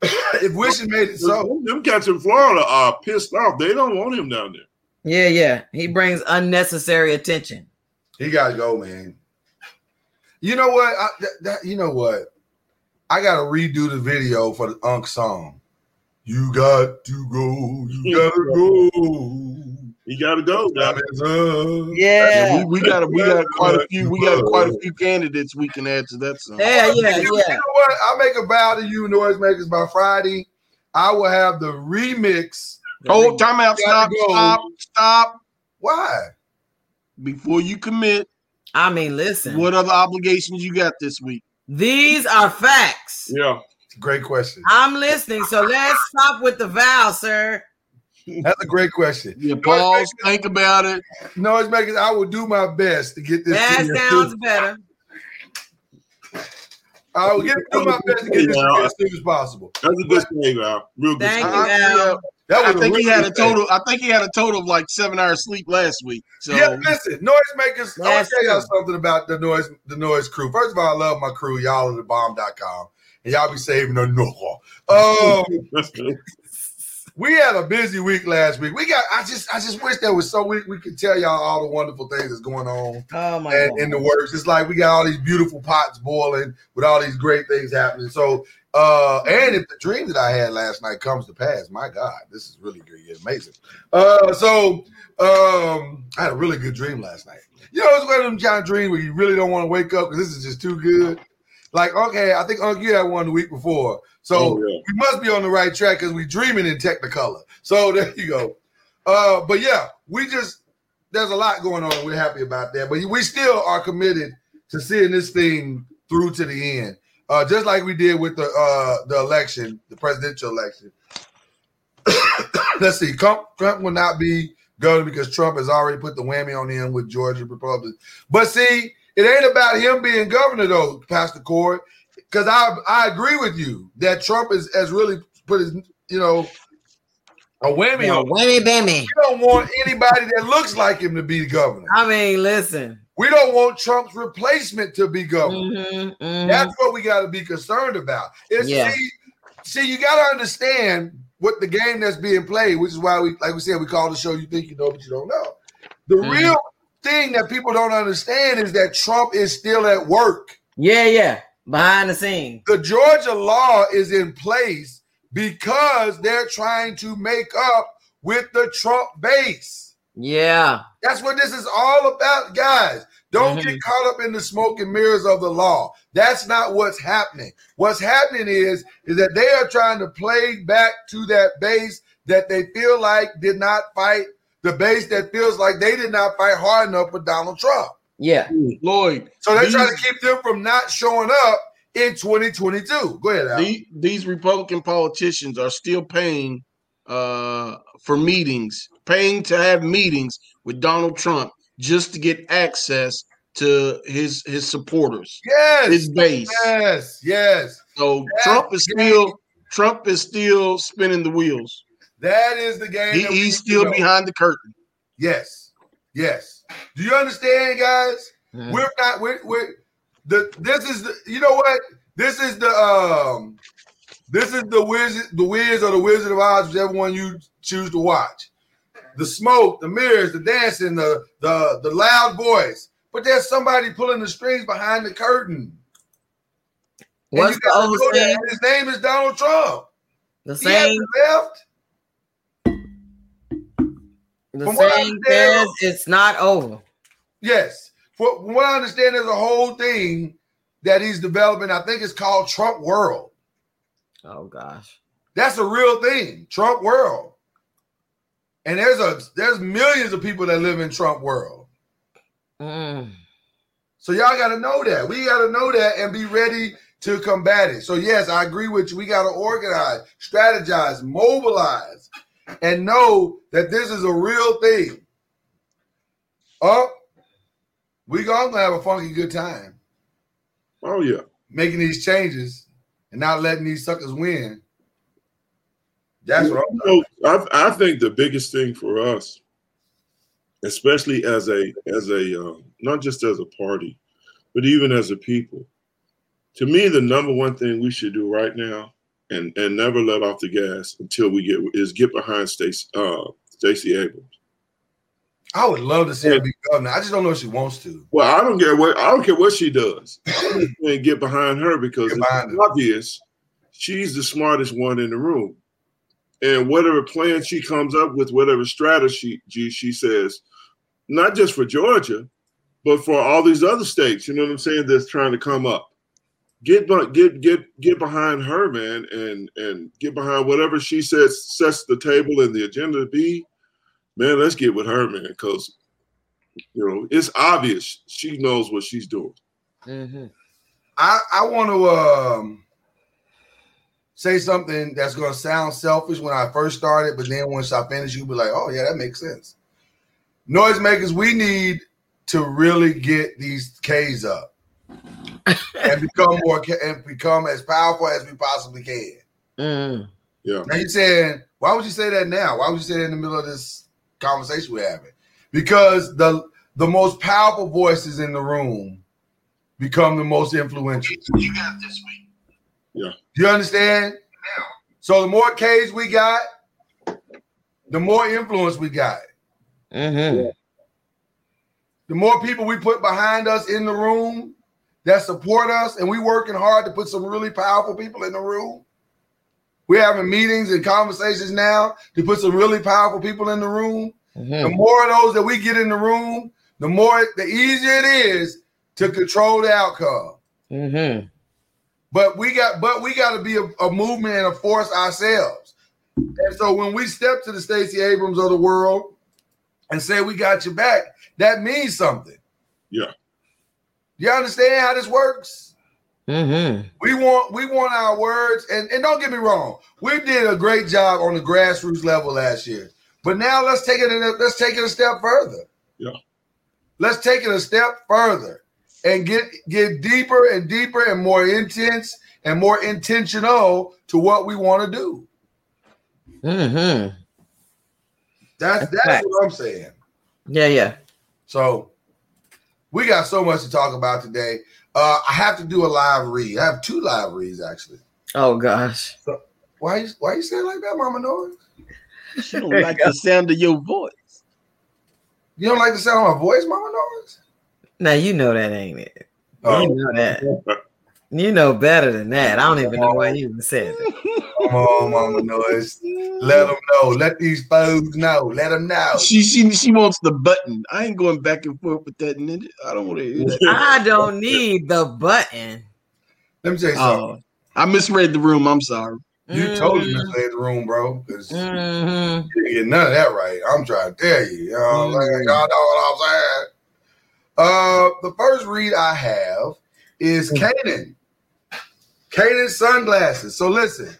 If Wishing made it so. Them cats in Florida are pissed off. They don't want him down there. Yeah, yeah. He brings unnecessary attention. He got to go, man. You know what? I, that, that, you know what? I got to redo the video for the Unc song. You got to go. You got to go. You got to go. Guys. Yeah. yeah, we, we got we got quite a few. We got quite a few candidates we can add to that song. Yeah, yeah, yeah. You know what? I make a vow to you, Noisemakers. By Friday, I will have the remix. Oh, time out! Stop! Go. Stop! Stop! Why? Before you commit. I mean, listen. What other obligations you got this week? These are facts. Yeah, great question. I'm listening. So let's stop with the vow, sir. That's a great question. Yeah, pause, think about it. Noisemakers, I will do my best to get this. That sounds too. Better. I will get, do my best to get this as soon as possible. That's a good thing, Al. Real good. Thank you, Al. I think he had a total. I think he had a total of like seven hours sleep last week. So yeah, listen, Noisemakers. I want to tell y'all something about the noise. The noise crew. First of all, I love my crew. Y'all are the bomb dot com, and y'all be saving the no. Oh, that's good. We had a busy week last week. We got. I just. I just wish there was so we, we could tell y'all all the wonderful things that's going on oh my and, in the works. It's like we got all these beautiful pots boiling with all these great things happening. So, uh, and if the dream that I had last night comes to pass, my God, this is really good. It's amazing. Uh, so, um, I had a really good dream last night. You know, it's one of them kind of dreams where you really don't want to wake up because this is just too good. Like, okay, I think Unc, you had one the week before. So oh, yeah. we must be on the right track because we're dreaming in Technicolor. So there you go. Uh, but yeah, we just, there's a lot going on. We're happy about that. But we still are committed to seeing this thing through to the end. Uh, just like we did with the uh, the election, the presidential election. Let's see, Trump, Trump will not be governor because Trump has already put the whammy on him with Georgia Republicans. But see, it ain't about him being governor, though, Pastor Cord. Because I I agree with you that Trump is, has really put his, you know, a whammy yeah, on whammy bammy. We don't want anybody that looks like him to be the governor. I mean, listen. We don't want Trump's replacement to be governor. Mm-hmm, mm-hmm. That's what we got to be concerned about. It's, yeah. see, see, you got to understand what the game that's being played, which is why, we, like we said, we call the show You Think You Know But You Don't Know. The mm-hmm. real thing that people don't understand is that Trump is still at work. Yeah, yeah. Behind the scenes. The Georgia law is in place because they're trying to make up with the Trump base. Yeah. That's what this is all about, guys. Don't mm-hmm. get caught up in the smoke and mirrors of the law. That's not what's happening. What's happening is, is that they are trying to play back to that base that they feel like did not fight, the base that feels like they did not fight hard enough for Donald Trump. Yeah, Lloyd. So they're these, trying to keep them from not showing up in twenty twenty-two. Go ahead, Al. The, these Republican politicians are still paying uh, for meetings, paying to have meetings with Donald Trump just to get access to his his supporters. Yes, his base. Yes, yes. So yes. Trump is still Trump is still spinning the wheels. That is the game. He, that he's still know. behind the curtain. Yes, yes. Do you understand, guys? Mm-hmm. We're not. We're, we're the. This is the. You know what? This is the. Um. This is the wizard. The Wiz or the Wizard of Oz, whichever one you choose to watch. the smoke, the mirrors, the dancing, the the the loud voice. But there's somebody pulling the strings behind the curtain. What's the old saying? His name is Donald Trump. The he saying left. The saying says it's not over. Yes. From what I understand, there's a whole thing that he's developing. I think it's called Trump World. Oh, gosh. That's a real thing, Trump World. And there's a there's millions of people that live in Trump World. Mm. So y'all got to know that. We got to know that and be ready to combat it. So, yes, I agree with you. We got to organize, strategize, mobilize, and know that this is a real thing. Oh, we all gonna have a funky good time. Oh yeah, making these changes and not letting these suckers win. That's what I'm talking about. I, I think the biggest thing for us, especially as a as a um, not just as a party, but even as a people, to me, the number one thing we should do right now and and never let off the gas until we get is get behind Stacey uh, Stacey Abrams. I would love to see her be governor. I just don't know if she wants to. Well, I don't care what I don't care what she does. I can't get behind her because it's obvious she's the smartest one in the room. And whatever plan she comes up with, whatever strategy she says, not just for Georgia, but for all these other states, you know what I'm saying, that's trying to come up. Get get get get behind her, man, and and get behind whatever she says sets the table and the agenda to be. Man, let's get with her, man, because, you know, it's obvious she knows what she's doing. Mm-hmm. I, I want to um, say something that's going to sound selfish when I first started, but then once I finish, you'll be like, oh, yeah, that makes sense. Noisemakers, we need to really get these K's up and become more and become as powerful as we possibly can. Mm. Yeah. Now you're saying, why would you say that now? Why would you say that in the middle of this conversation we're having? Because the the most powerful voices in the room become the most influential. You got this week. Yeah. You understand? Yeah. So the more K's we got, the more influence we got. Mm-hmm. The more people we put behind us in the room that support us, and we working hard to put some really powerful people in the room. We're having meetings and conversations now to put some really powerful people in the room. Mm-hmm. The more of those that we get in the room, the more, the easier it is to control the outcome. Mm-hmm. But we got, but we got to be a, a movement and a force ourselves. And so when we step to the Stacey Abrams of the world and say we got your back, that means something. Yeah. You understand how this works? Mm-hmm. We want we want our words, and, and don't get me wrong, we did a great job on the grassroots level last year. But now let's take it a, let's take it a step further. Yeah, let's take it a step further and get get deeper and deeper and more intense and more intentional to what we want to do. Mm-hmm. That's that's right. What I'm saying. Yeah, yeah. So we got so much to talk about today. Uh, I have to do a live read. I have two live reads, actually. Oh, gosh. So, why you why you saying like that, Mama Norris? You don't like the sound of your voice. You don't like the sound of my voice, Mama Norris? Now, you know that ain't it. Oh. You know that. You know better than that. I don't even know why you even said that. Come on, Mama Norris. Let them know. Let these folks know. Let them know. She she she wants the button. I ain't going back and forth with that ninja. I don't want to hear that. I don't need the button. Let me tell you something. Uh, I misread the room. I'm sorry. You mm-hmm. totally misread the room, bro. Mm-hmm. You didn't get none of that right. I'm trying to tell you. Y'all, mm-hmm. like, y'all know what I'm saying. Uh, the first read I have is Kaenon. Kaenon sunglasses. So listen.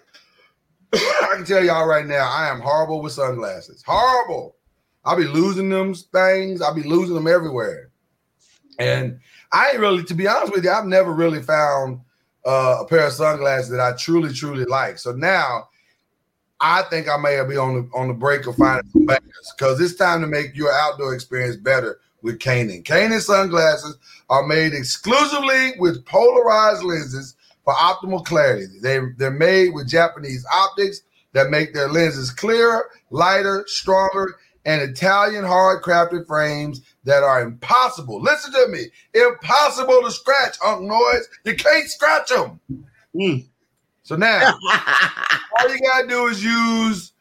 I can tell y'all right now, I am horrible with sunglasses. Horrible. I'll be losing them things. I'll be losing them everywhere. And I ain't really, to be honest with you, I've never really found uh, a pair of sunglasses that I truly, truly like. So now I think I may be on the on the break of finding some bangers because it's time to make your outdoor experience better with Kaenon. Kaenon sunglasses are made exclusively with polarized lenses for optimal clarity. They, they're made with Japanese optics that make their lenses clearer, lighter, stronger, and Italian hard-crafted frames that are impossible. Listen to me. Impossible to scratch, Unc Noise. You can't scratch them. Mm. So now, all you got to do is use...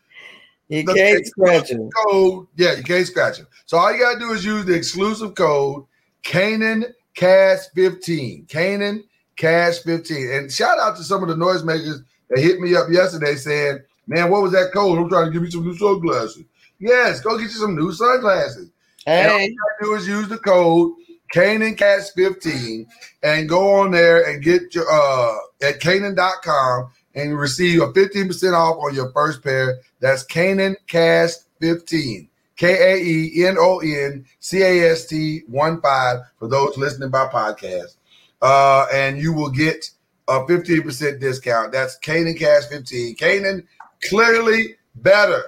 You the can't scratch them. Code. Yeah, you can't scratch them. So all you got to do is use the exclusive code Kaenon Cast fifteen. Kaenon Cast fifteen. And shout out to some of the noisemakers that hit me up yesterday saying, man, what was that code? I'm trying to give you some new sunglasses. Yes, go get you some new sunglasses. Hey. And all you gotta do is use the code Kaenon Cast fifteen and go on there and get your uh at Kaenon dot com and receive a fifteen percent off on your first pair. That's Kaenon Cast fifteen. K A E N O N C A S T one five for those listening by podcast. Uh, and you will get a fifteen percent discount. That's Kaenon Cast fifteen. Kaenon, clearly better.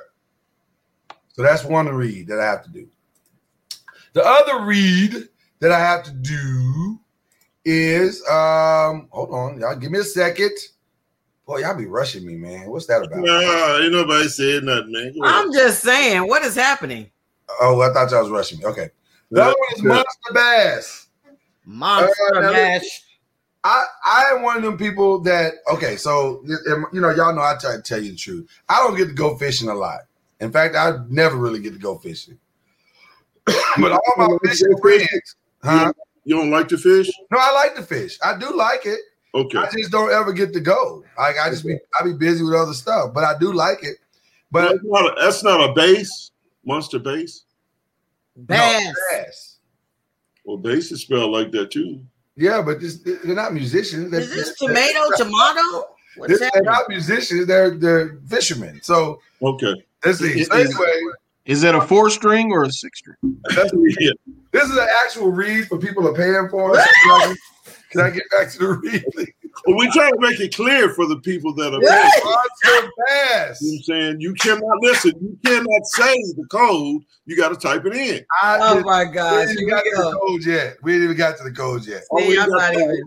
So that's one read that I have to do. The other read that I have to do is, um, hold on, y'all give me a second. Boy, y'all be rushing me, man. What's that about? Nah, ain't nobody said nothing, man. I'm just saying, what is happening? Oh, I thought y'all was rushing me. Okay. The other one is Monster Bass. Monster uh, Bass. I, I am one of them people that, okay, so, you know, y'all know I try to tell you the truth. I don't get to go fishing a lot. In fact, I never really get to go fishing. But all my fishing friends. Huh? You don't like to fish? No, I like to fish. I do like it. Okay. I just don't ever get to go. Like I just be I be busy with other stuff, but I do like it. But that's not a, that's not a bass, Monster Bass. Bass. No, bass. Well, bass is spelled like that too. Yeah, but this, they're not musicians. They're, is this they're, tomato, they're, tomato? What's this, they're not musicians. They're they're fishermen. So okay. Let's see. Is, so anyway, is it a four string or a six string? Yeah. This is an actual read for people are paying for. Can I get back to the reading? Well, we try to make it clear for the people that are Monster Bass. You know what I'm saying? You cannot listen. You cannot say the code. You got to type it in. I oh, my gosh. We didn't even got go. to the code yet. We didn't even got to the code yet. See, I'm not even.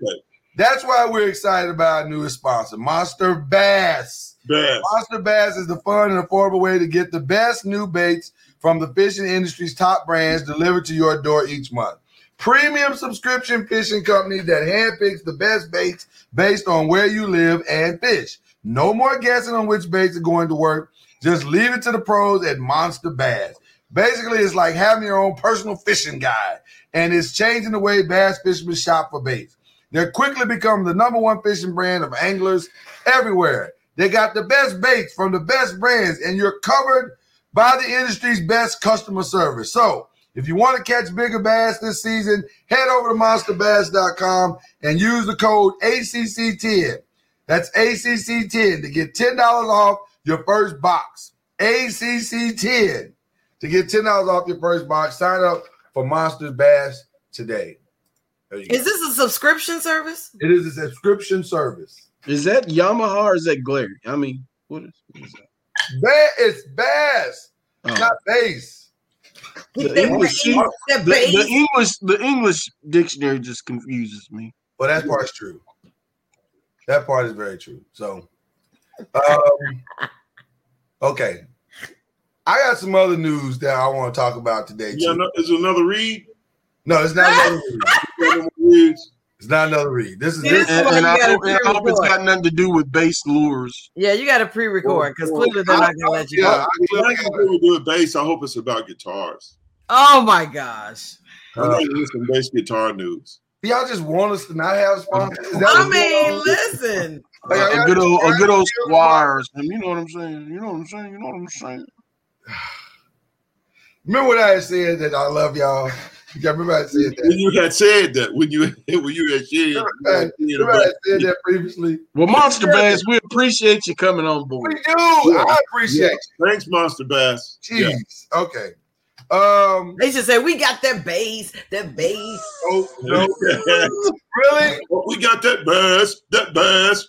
That's why we're excited about our newest sponsor, Monster Bass. Bass. Monster Bass is the fun and affordable way to get the best new baits from the fishing industry's top brands delivered to your door each month. Premium subscription fishing company that handpicks the best baits based on where you live and fish. No more guessing on which baits are going to work. Just leave it to the pros at Monster Bass. Basically, it's like having your own personal fishing guide, and it's changing the way bass fishermen shop for baits. They're quickly becoming the number one fishing brand of anglers everywhere. They got the best baits from the best brands, and you're covered by the industry's best customer service. So, if you want to catch bigger bass this season, head over to monster bass dot com and use the code A C C ten. That's A C C ten to get ten dollars off your first box. A C C ten to get ten dollars off your first box. Sign up for Monster Bass today. Is this a subscription service? It is a subscription service. Is that Yamaha or is that Glare? I mean, what is, what is that? That is bass, oh. Not bass. The English, the, the English, the English dictionary just confuses me. Well, that part's true. That part is very true. So, um, okay, I got some other news that I want to talk about today. Yeah, no, is it another read? No, it's not another read. It's not another read. This is this, and, and I, hope, and I hope it's got nothing to do with bass lures. Yeah, you got to pre-record because well, clearly they're not gonna let you. Yeah, go. I clearly do a bass. I hope it's about guitars. Oh my gosh! I uh, some bass guitar news. Y'all just want us to not have sponsors. I mean, listen. Like, a good old, a good old squires. You know what I'm saying? You know what I'm saying? You know what I'm saying? Remember what I said that I love y'all. Yeah, remember I said that. When you had said that, when you when you had said, remember I, remember I said that previously. Well, Monster Bass, we appreciate you coming on board. We do. Yeah. I appreciate yeah. you. Thanks, Monster Bass. Jeez. Yeah. Okay. Um, they should say we got that bass, that bass. Oh no! Really? We got that bass, that bass,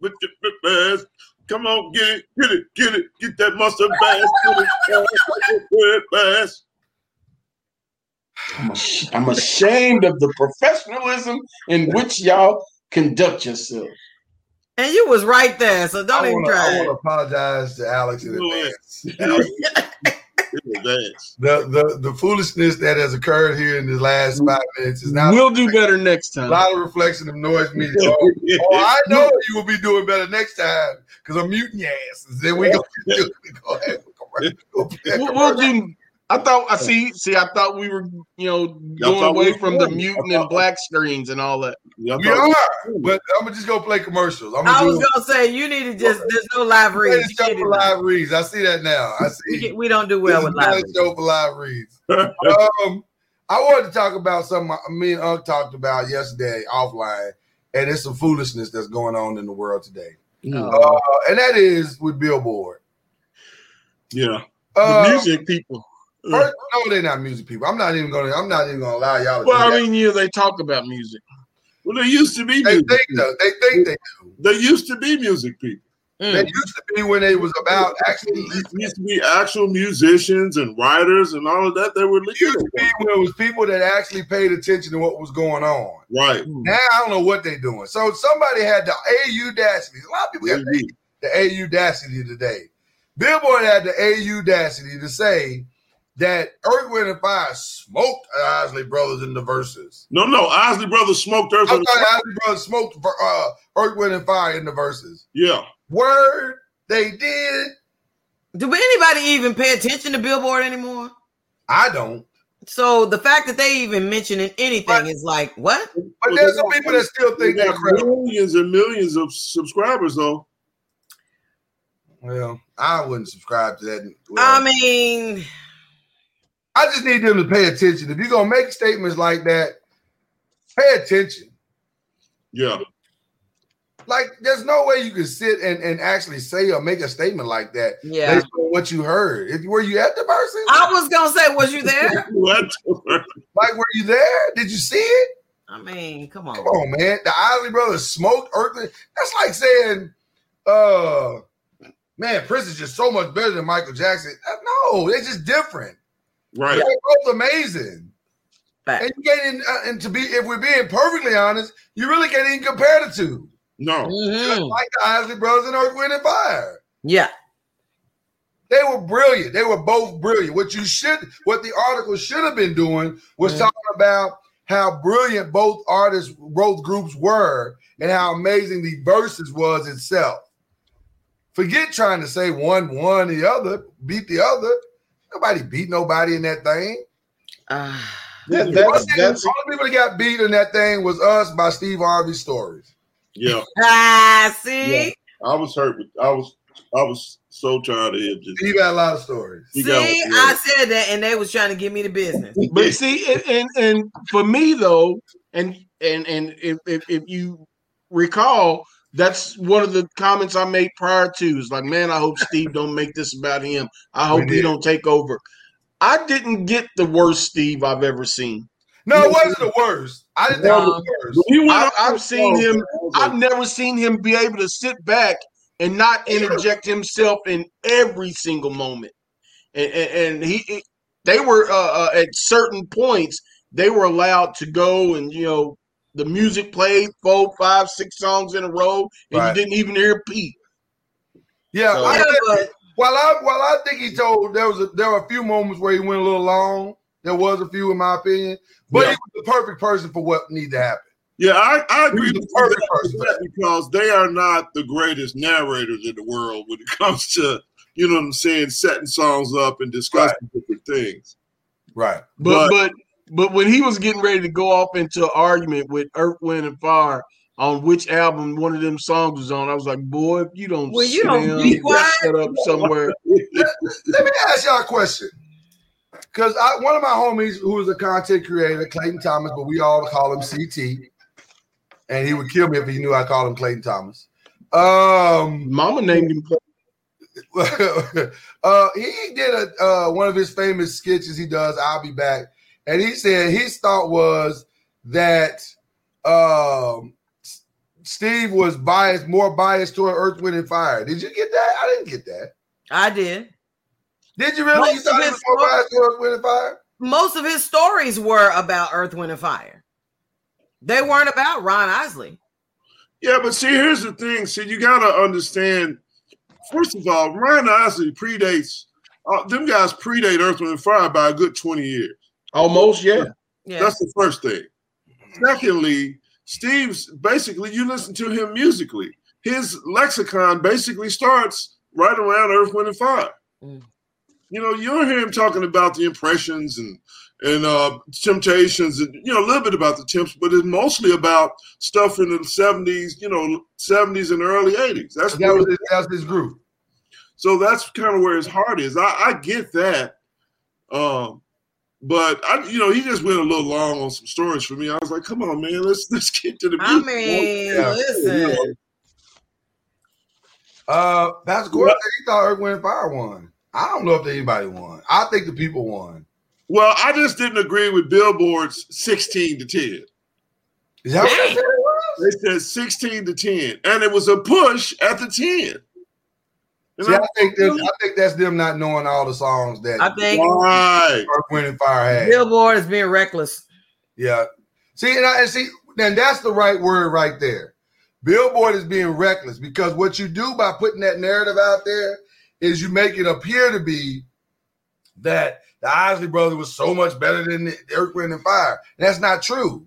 with the bass. Come on, get it, get it, get it, get that Monster Bass, get it, bass. I'm ashamed of the professionalism in which y'all conduct yourself. And you was right there, so don't I even wanna, try. I want to apologize to Alex in advance. the, the the foolishness that has occurred here in the last five minutes is now. We'll do better next time. A lot of reflection of Noise Media. oh, oh, I know you will be doing better next time because I'm muting your asses. Then we go. go ahead, go ahead, we'll, we'll do. I thought I see. See, I thought we were, you know, going away from the mutant and black screens and all that. We are, but I'm gonna just go play commercials. I'm I was do, gonna say you need to just. There's no live reads. For live reads. I see that now. I see. We don't do well with live reads. Show for live reads. um, I wanted to talk about something me and Unc talked about yesterday offline, and it's some foolishness that's going on in the world today, mm. uh, and that is with Billboard. Yeah, uh, the music people. First, no, they're not music people. I'm not even gonna. I'm not even gonna allow y'all to. Well, do I mean, yeah, they talk about music. Well, they used to be. They music think people. They think they do. They used to be music people. Mm. They used to be when they was about actually. It used to be actual musicians and writers and all of that. They were. It used to be when it was people that actually paid attention to what was going on. Right now, I don't know what they're doing. So somebody had the audacity. A lot of people have the, the audacity today. Billboard had the audacity to say that Earth, Wind, and Fire smoked Isley Brothers in the verses. No, no, Isley Brothers smoked Earth, Wind, and Fire. Isley Brothers smoked uh, Earth, Wind, and Fire in the verses. Yeah. Word, they did. Do anybody even pay attention to Billboard anymore? I don't. So the fact that they even mentioning anything but, is like, what? But there's some people that still think they're credible. Millions and millions of subscribers, though. Well, I wouldn't subscribe to that. Well, I mean... I just need them to pay attention. If you're going to make statements like that, pay attention. Yeah. Like, there's no way you can sit and, and actually say or make a statement like that yeah. based on what you heard. If, were you at the person? I was going to say, was you there? Like, were you there? Did you see it? I mean, come on. Come on, man. The Isley Brothers smoked Earthly. That's like saying, uh, man, Prince is just so much better than Michael Jackson. No, they're just different. Right, yeah. Both amazing. Fact. And you can't even, uh, and to be, if we're being perfectly honest, you really can't even compare the two. No, mm-hmm. Like the Isley Brothers and Earth, Wind and Fire. Yeah, they were brilliant. They were both brilliant. What you should, what the article should have been doing was mm-hmm. talking about how brilliant both artists, both groups were, and how amazing the verses was itself. Forget trying to say one, one, the other beat the other. Nobody beat nobody in that thing. Uh, yeah, that's, that's, thing that's, the only people that got beat in that thing was us by Steve Harvey stories. Yeah. Ah, see? Yeah. I was hurt. With, I was I was so tired of him. He got a lot of stories. See, got, yeah. I said that, and they was trying to give me the business. But see, and, and, and for me, though, and and, and if, if, if you recall, that's one of the comments I made prior to. It's like, man, I hope Steve don't make this about him. I hope he don't take over. I didn't get the worst Steve I've ever seen. No, it wasn't the worst. I didn't know um, the worst. I, I've seen him. I've never seen him be able to sit back and not interject himself in every single moment. And, and, and he, they were uh, uh, at certain points they were allowed to go and you know. The music played four, five, six songs in a row, and right. you didn't even hear a peep. Yeah, so. I, uh, while I while I think he told there was a, there were a few moments where he went a little long. There was a few, in my opinion, but yeah. he was the perfect person for what needed to happen. Yeah, I, I agree with that because they are not the greatest narrators in the world when it comes to you know what I'm saying, setting songs up and discussing right. different things. Right, but but. but But when he was getting ready to go off into an argument with Earth, Wind, and Fire on which album one of them songs was on, I was like, boy, if you don't, well, you don't be quiet. Set up somewhere. let, let me ask y'all a question. Because one of my homies who is a content creator, Clayton Thomas, but we all call him C T, and he would kill me if he knew I called him Clayton Thomas. Um, Mama named him Clayton. uh, he did a uh, one of his famous sketches he does, I'll Be Back. And he said his thought was that um, Steve was biased, more biased toward Earth, Wind, and Fire. Did you get that? I didn't get that. I did. Did you really? You thought he was more biased toward Earth, Wind, and Fire? Most of his stories were about Earth, Wind, and Fire. They weren't about Ron Isley. Yeah, but see, here's the thing. See, you got to understand, first of all, Ron Isley predates uh, them guys predate Earth, Wind and Fire by a good twenty years. Almost, yeah. yeah. That's the first thing. Secondly, Steve's basically, you listen to him musically. His lexicon basically starts right around Earth, Wind and Fire. Mm. You know, you don't hear him talking about the impressions and and uh, Temptations, and you know, a little bit about the Temps, but it's mostly about stuff in the seventies, you know, seventies and early eighties. That's that was his, that's his group. So that's kind of where his heart is. I, I get that, um, but I, you know, he just went a little long on some stories for me. I was like, "Come on, man, let's let's get to the beat." I mean, yeah, listen. You know. Uh, Pastor Gordon, he thought Earth, Wind and Fire won. I don't know if anybody won. I think the people won. Well, I just didn't agree with Billboard's sixteen to ten. Is that what they said it was? They said sixteen to ten, and it was a push at the ten. And See, I, I think that's, I think that's them not knowing all the songs that I think Earth, Wind, and Fire had. Billboard is being reckless. Yeah. See, and, I, and see, then that's the right word right there. Billboard is being reckless, because what you do by putting that narrative out there is you make it appear to be that the Isley Brothers was so much better than the Earth, Wind, and Fire. And that's not true.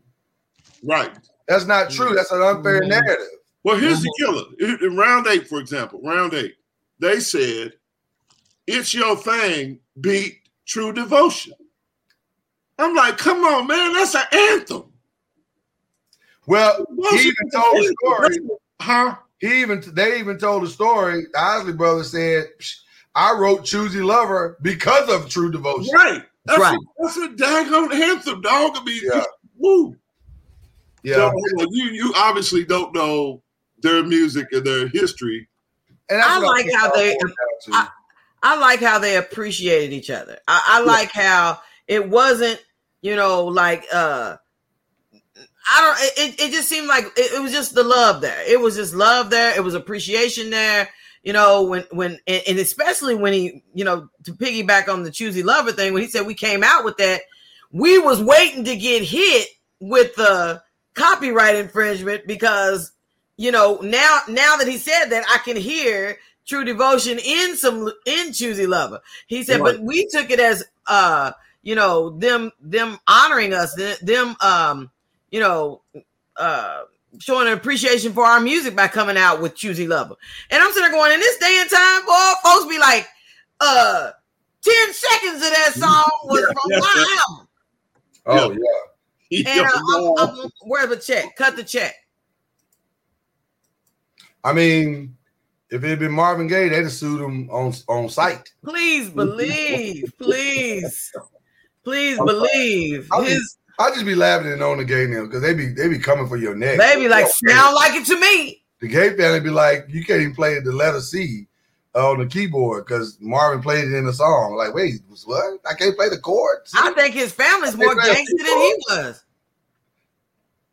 Right. That's not true. That's an unfair mm-hmm. narrative. Well, here's mm-hmm. the killer. In round eight, for example, round eight, they said, It's Your Thing beat True Devotion. I'm like, come on, man, that's an anthem. Well, he even told the story. Huh? He even, they even told the story. The Isley Brothers said, I wrote Choosy Lover because of True Devotion. Right. That's, right. A, that's a daggone anthem, dog. I mean, yeah. Just, woo. Yeah. So, well, you, you obviously don't know their music and their history. And I like how they I, I like how they appreciated each other. I, I yeah. like how it wasn't, you know, like uh I don't it, it just seemed like it, it was just the love there. It was just love there, it was appreciation there. You know, when, when, and especially when he, you know, to piggyback on the Choosy Lover thing, when he said we came out with that, we was waiting to get hit with the copyright infringement because, you know, now, now that he said that, I can hear True Devotion in some, in Choosy Lover. He said, right. But we took it as, uh, you know, them, them honoring us, them, um, you know, uh, showing an appreciation for our music by coming out with Choosy Lover. And I'm sitting there going, in this day and time, boy, folks be like, uh, ten seconds of that song was yeah, from yeah, my yeah. album. Oh, yeah. yeah. And uh, I'm, I'm, where's the check? Cut the check. I mean, if it had been Marvin Gaye, they'd have sued him on, on sight. Please believe. Please. Please believe. His... I'll just be laughing and on the gay now because they be they be coming for your neck. They be like, oh, sound man. Like it to me. The gay family be like, you can't even play the letter C on the keyboard because Marvin played it in the song. Like, wait, what? I can't play the chords. I think his family's more gangster than he was.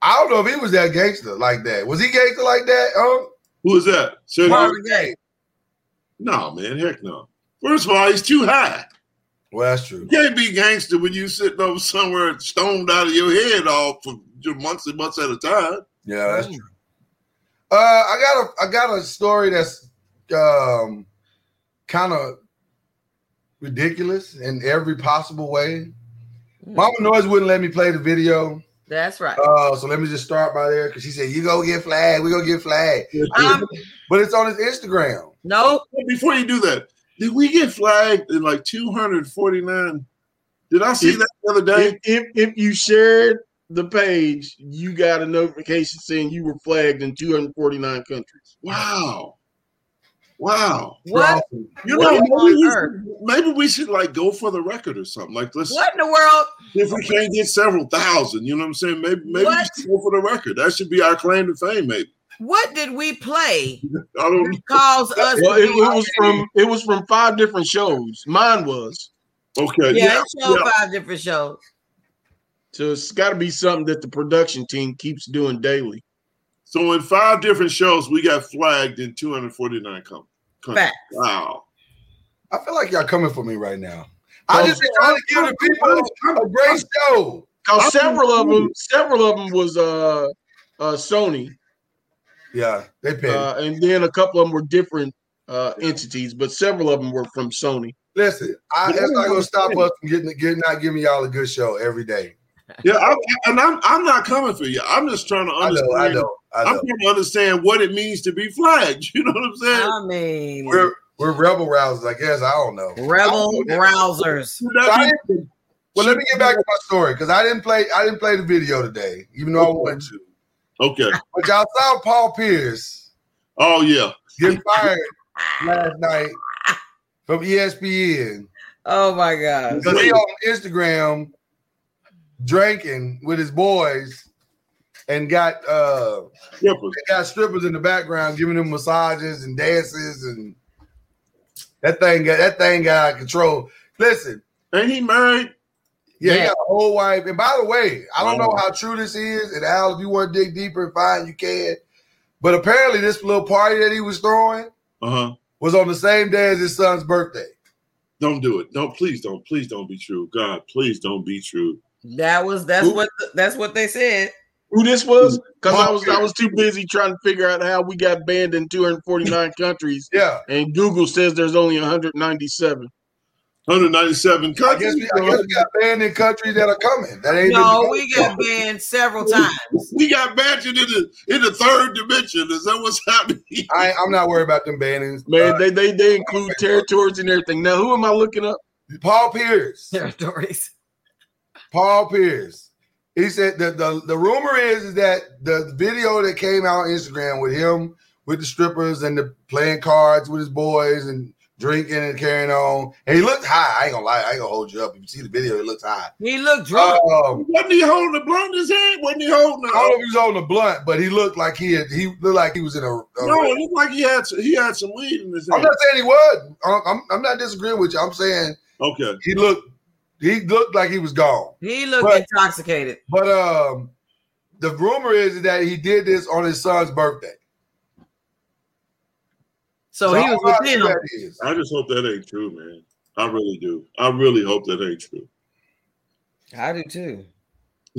I don't know if he was that gangster like that. Was he gangster like that? Um, Who is that? Sir Marvin Gaye. No, man, heck no. First of all, he's too high. Well, that's true. You can't be gangster when you sitting over somewhere stoned out of your head all for months and months at a time. Yeah, that's mm. true. Uh, I got a I got a story that's um, kind of ridiculous in every possible way. Mm. Mama Noise wouldn't let me play the video. That's right. Uh, so let me just start by there because she said, you go get flagged. We go get flagged. Um, but it's on his Instagram. No. Nope. Before you do that. Did we get flagged in like two hundred forty-nine? Did I see if, that the other day? If, if, if you shared the page, you got a notification saying you were flagged in two hundred forty-nine countries. Wow. Wow. What? You what know, maybe, maybe we should like go for the record or something. Like, let's, what in the world? If we can't get several thousand, you know what I'm saying? Maybe, maybe we should go for the record. That should be our claim to fame, maybe. What did we play? I don't cause us. Well, it, it was from it was from five different shows. Mine was okay. Yeah, yeah. It showed yeah. five different shows. So it's got to be something that the production team keeps doing daily. So in five different shows, we got flagged in two hundred forty-nine com- countries. Facts. Wow. I feel like y'all coming for me right now. So I just been trying to give the people a great show. Cause several of them, several of them was uh, uh, Sony. Yeah, they paid. Uh, and then a couple of them were different uh, entities, but several of them were from Sony. Listen, I, that's not gonna stop us from getting, getting not giving y'all a good show every day. Yeah, I, and I'm I'm not coming for you. I'm just trying to understand. I know, I know, I know. I'm trying to understand what it means to be flagged. You know what I'm saying? I mean, we're we're rebel rousers, I guess. I don't know. Rebel rousers. So well, let me get back to my story because I didn't play. I didn't play the video today, even though I wanted to. Okay. But y'all saw Paul Pierce. Oh yeah, get fired last night from E S P N. Oh my God! Because he on Instagram drinking with his boys and got uh strippers. got strippers in the background giving them massages and dances, and that thing got that thing got out of control. Listen, ain't he married? Yeah, yeah, he got a whole wife. And by the way, I don't oh. know how true this is, and Al, if you want to dig deeper and find, you can. But apparently, this little party that he was throwing uh-huh. was on the same day as his son's birthday. Don't do it. Don't please don't please don't be true. God, please don't be true. That was that's Who? what that's what they said. Who this was? Because I was I was too busy trying to figure out how we got banned in two hundred forty-nine countries. Yeah, and Google says there's only one hundred ninety-seven. one hundred ninety-seven countries. I guess, we, I guess we got banned in countries that are coming. That ain't no, we got banned several times. We got banned in the in the third dimension. Is that what's happening? I, I'm not worried about them bannings. Man, uh, they they they include territories and everything. Now, who am I looking up? Paul Pierce. Territories. Paul Pierce. He said that the, the rumor is, is that the video that came out on Instagram with him, with the strippers and the playing cards with his boys and drinking and carrying on. And he looked high. I ain't gonna lie. I ain't gonna hold you up. If you see the video, he looks high. He looked drunk. Um, wasn't he holding the blunt in his hand? Wasn't he holding the- I don't know if he was holding the blunt, but he looked like he had, he looked like he was in a, a No, it looked like he had he had some weed in his hand. I'm not saying he was. I'm I'm not disagreeing with you. I'm saying okay. He looked He looked like he was gone. He looked but, intoxicated. But um, the rumor is that he did this on his son's birthday. So, so he was with him. I just hope that ain't true, man. I really do. I really hope that ain't true. I do too.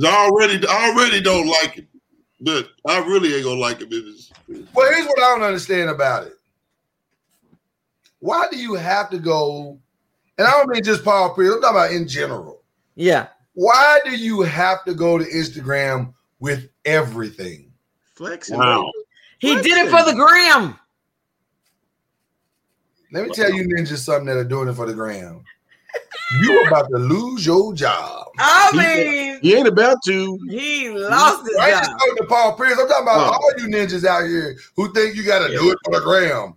I already, I already don't like it, but I really ain't gonna like it. Well, here's what I don't understand about it. Why do you have to go? And I don't mean just Paul Pierce. I'm talking about in general. Yeah. Why do you have to go to Instagram with everything? Flexing. Wow. He Flexing. did it for the gram. Let me wow. tell you ninjas something that are doing it for the gram. You about to lose your job. I mean. He, he ain't about to. He lost his I ain't job. just talking to Paul Pierce. I'm talking about wow. all you ninjas out here who think you got to yeah. do it for the gram.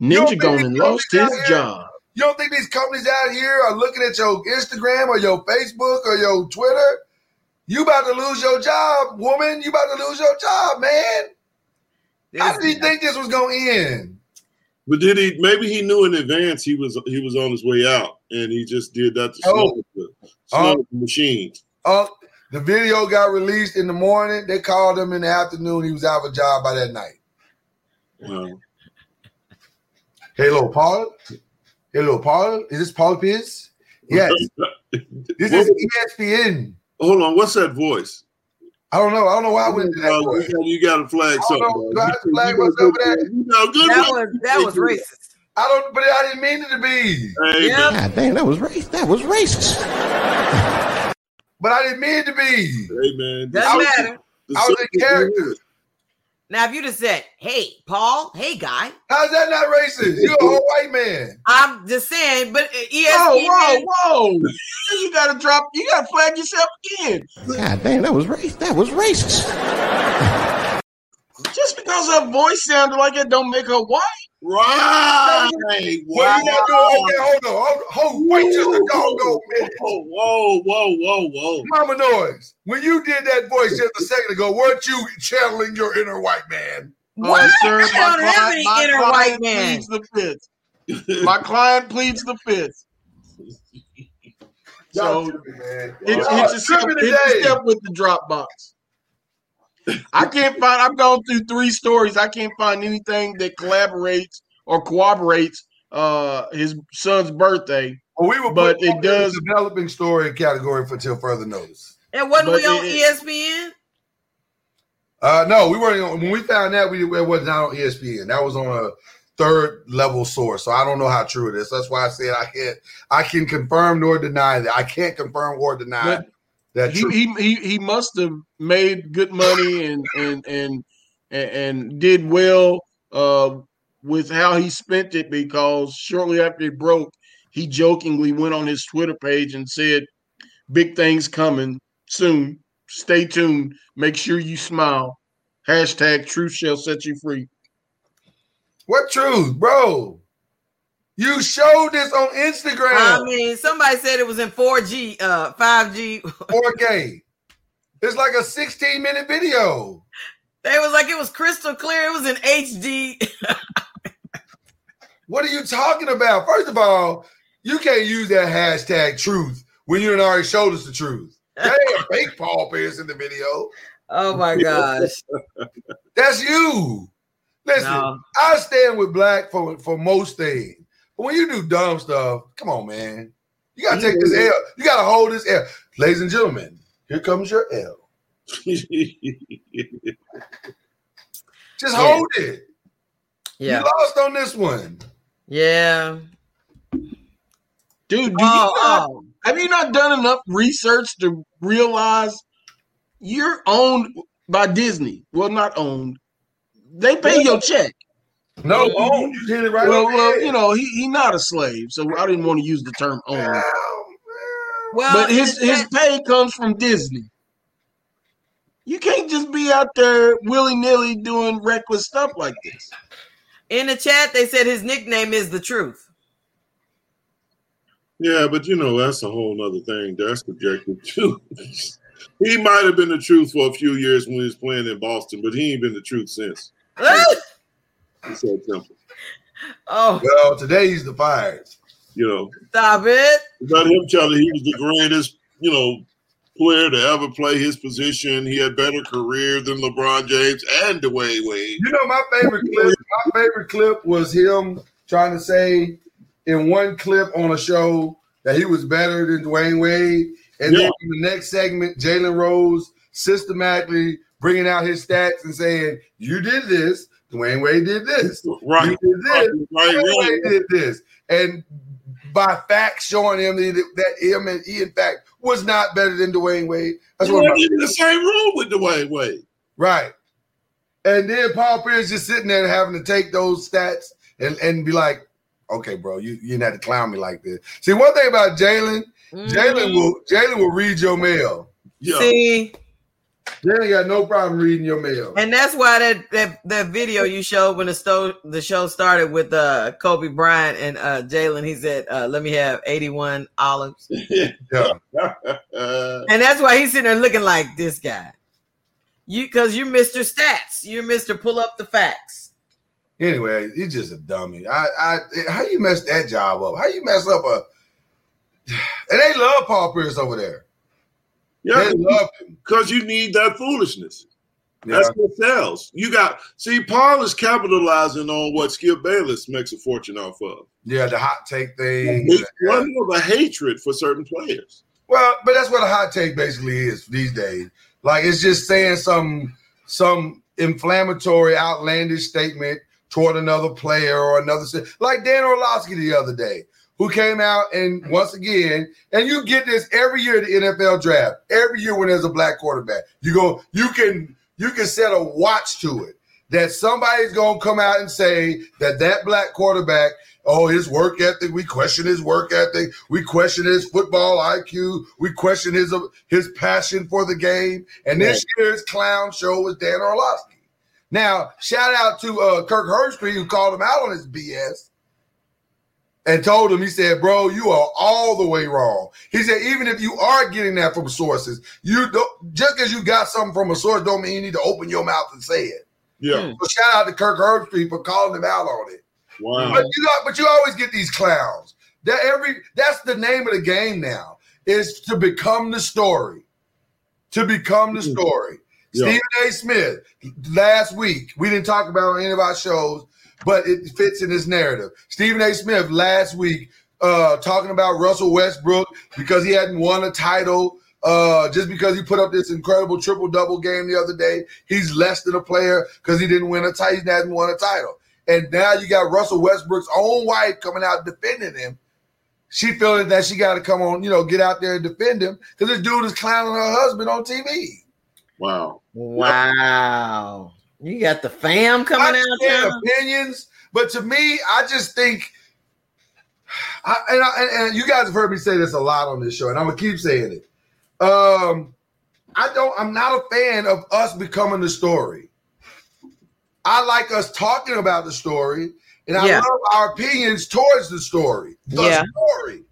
Ninja gone and lost his job. You don't think these companies out here are looking at your Instagram or your Facebook or your Twitter? You about to lose your job, woman. You about to lose your job, man. This How did he think this was going to end? But did he? Maybe he knew in advance he was he was on his way out, and he just did that to oh. slow, the, slow um, the machine. Uh, the video got released in the morning. They called him in the afternoon. He was out of a job by that night. Wow. Hello, Paul. Hello, Paul. Is this Paul Pierce? Yes. This is E S P N. Hold on. What's that voice? I don't know. I don't know why I went to that voice. You got to flag something. Got to flag what's over there. No, good that one. Was, that was racist. I don't. But I didn't mean it to be. Hey, yeah. God damn, that was racist. That was racist. But I didn't mean it to be. Hey man, doesn't matter. I was in character. Now, if you just said, "Hey, Paul, hey, guy," how's that not racist? You're a whole white man. I'm just saying, but E S P N. Whoa, whoa, whoa! You gotta drop. You gotta flag yourself again. God damn, that was racist. That was racist. Just because her voice sounded like it, don't make her white. Right. Right. Wow. Well, hold on. Hold wait just a doggone minute. Whoa, whoa, whoa, whoa. Mama Noise, when you did that voice just a second ago, weren't you channeling your inner white man? What? Uh, sir, I don't client, have any inner white man. Pleads the fifth. My client pleads the fifth. So, it, man. It's, oh, it's, a step, it's a step with the Dropbox. I can't find, I've gone through three stories. I can't find anything that collaborates or corroborates uh, his son's birthday. Well, we were but it does developing story category for till further notice. And wasn't but we on E S P N? Uh, no, we weren't on, when we found that we it was not on E S P N. That was on a third level source. So I don't know how true it is. That's why I said I can't. I can confirm nor deny that. I can't confirm or deny but that. He, he he he must have made good money and and and and did well uh, with how he spent it, because shortly after it broke, he jokingly went on his Twitter page and said, "Big things coming soon. Stay tuned. Make sure you smile. Hashtag truth shall set you free." What truth, bro? You showed this on Instagram. I mean, somebody said it was in four G, uh, five G. four K. It's like a sixteen-minute video. They was like, it was crystal clear. It was in H D. What are you talking about? First of all, you can't use that hashtag truth when you done already showed us the truth. They ain't fake Paul Pierce in the video. Oh, my gosh. That's you. Listen, no. I stand with Black for, for most things. But when you do dumb stuff, come on, man. You got to take this L. You got to hold this L. Ladies and gentlemen, here comes your L. Just yeah. hold it. Yeah. You lost on this one. Yeah. Dude, do oh, you not, oh. have you not done enough research to realize you're owned by Disney? Well, not owned. They pay your check. No, owned. You did it right. Well, well, you know, he he not a slave, so I didn't want to use the term owned. Well, but his his pay comes from Disney. You can't just be out there willy-nilly doing reckless stuff like this. In the chat, they said his nickname is The Truth. Yeah, but you know, that's a whole other thing. That's subjective too. He might have been The Truth for a few years when he was playing in Boston, but he ain't been The Truth since. It's so simple. Oh, well, today he's the Fires. You know, stop it. Without him telling, he was the grandest, you know, player to ever play his position. He had better career than LeBron James and Dwayne Wade. You know, my favorite clip. My favorite clip was him trying to say in one clip on a show that he was better than Dwayne Wade. And yeah. then in the next segment, Jaylen Rose systematically bringing out his stats and saying, "You did this. Dwayne Wade did this. Right. You did this. Right. Dwayne Wade did this." And by fact, showing him that, that him and he, in fact, was not better than Dwayne Wade. That's what I'm in the same room with Dwayne Wade. Right. And then Paul Pierce just sitting there having to take those stats and, and be like, "Okay, bro, you, you didn't have to clown me like this." See, one thing about Jaylen, Jaylen will Jaylen will read your mail. Yo. See, Jaylen got no problem reading your mail, and that's why that that, that video you showed when the show the show started with uh, Kobe Bryant and uh, Jaylen, he said, uh, "Let me have eighty-one olives," yeah. And that's why he's sitting there looking like this guy. You because you're Mister Stats, you're Mister Pull Up the Facts. Anyway, he's just a dummy. I, I, how you mess that job up? How you mess up a? And they love Paul Pierce over there. Yeah, they love him because you need that foolishness. Yeah. That's what sells. You got see, Paul is capitalizing on what Skip Bayless makes a fortune off of. Yeah, the hot take thing. It's one of the hatred for certain players. Well, but that's what a hot take basically is these days. Like it's just saying some some inflammatory, outlandish statement toward another player or another. Like Dan Orlovsky the other day, who came out and once again, and you get this every year at the N F L draft, every year when there's a black quarterback, you go, you can, you can set a watch to it that somebody's going to come out and say that that black quarterback, oh, his work ethic, we question his work ethic, we question his football I Q, we question his his passion for the game, and this year's clown show was Dan Orlovsky. Now, shout out to uh, Kirk Herbstreit, who called him out on his B S. And told him, he said, "Bro, you are all the way wrong." He said, "Even if you are getting that from sources, you don't just because you got something from a source don't mean you need to open your mouth and say it." Yeah. So shout out to Kirk Herbstreit for calling him out on it. Wow. But you got, but you always get these clowns. That every that's the name of the game now is to become the story, to become the story. Yeah. Stephen A. Smith last week we didn't talk about it on any of our shows. But it fits in this narrative. Stephen A. Smith last week uh, talking about Russell Westbrook because he hadn't won a title uh, just because he put up this incredible triple-double game the other day. He's less than a player because he didn't win a title. He hasn't won a title. And now you got Russell Westbrook's own wife coming out defending him. She feeling that she got to come on, you know, get out there and defend him because this dude is clowning her husband on T V. Wow. Wow. You got the fam coming I out there. Opinions. But to me, I just think, I, and, I, and you guys have heard me say this a lot on this show, and I'm going to keep saying it. Um, I don't, I'm not a fan of us becoming the story. I like us talking about the story, and I yeah. love our opinions towards the story. The yeah. story.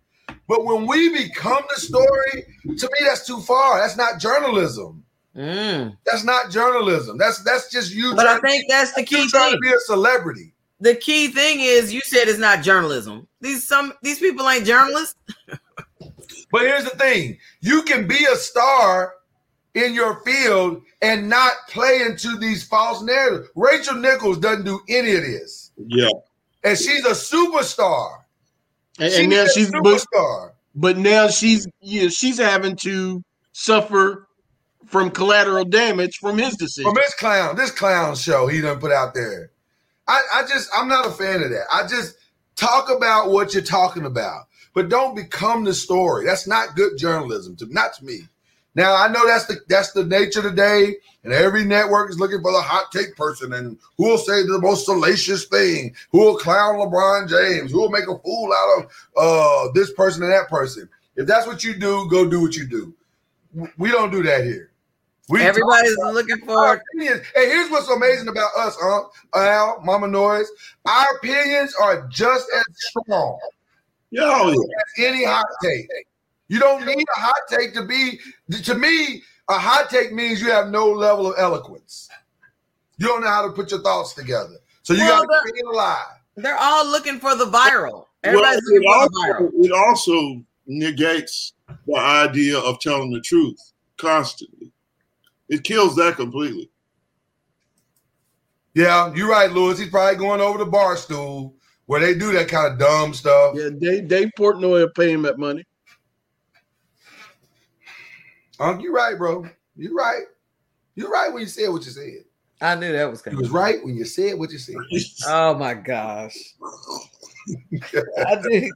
But when we become the story, to me, that's too far. That's not journalism. Mm. That's not journalism. That's that's just you. But I think to, that's the key thing. Trying to be a celebrity. The key thing is you said it's not journalism. These some these people ain't journalists. But here's the thing: you can be a star in your field and not play into these false narratives. Rachel Nichols doesn't do any of this. Yeah, and she's a superstar. And, she and now she's a superstar. But, but now she's you know, she's having to suffer from collateral damage from his decision. From his clown, this clown show he done put out there. I, I just, I'm not a fan of that. I just talk about what you're talking about, but don't become the story. That's not good journalism, to, not to me. Now, I know that's the that's the nature today, and every network is looking for the hot take person and who will say the most salacious thing, who will clown LeBron James, who will make a fool out of uh, this person and that person. If that's what you do, go do what you do. We don't do that here. We Everybody's looking for opinions. And here's what's amazing about us, Unc, Al, Mama Noise. Our opinions are just as strong Yo. as any hot take. You don't need a hot take to be, to me, a hot take means you have no level of eloquence. You don't know how to put your thoughts together. So you well, got to be alive. They're all looking for the viral. Everybody's well, looking also, for the viral. It also negates the idea of telling the truth constantly. It kills that completely. Yeah, you're right, Lewis. He's probably going over to Barstool where they do that kind of dumb stuff. Yeah, they they Portnoy are paying that money. Um, you're right, bro. You're right. You're right when you said what you said. I knew that was coming. You was right when you said what you said. Oh my gosh. I knew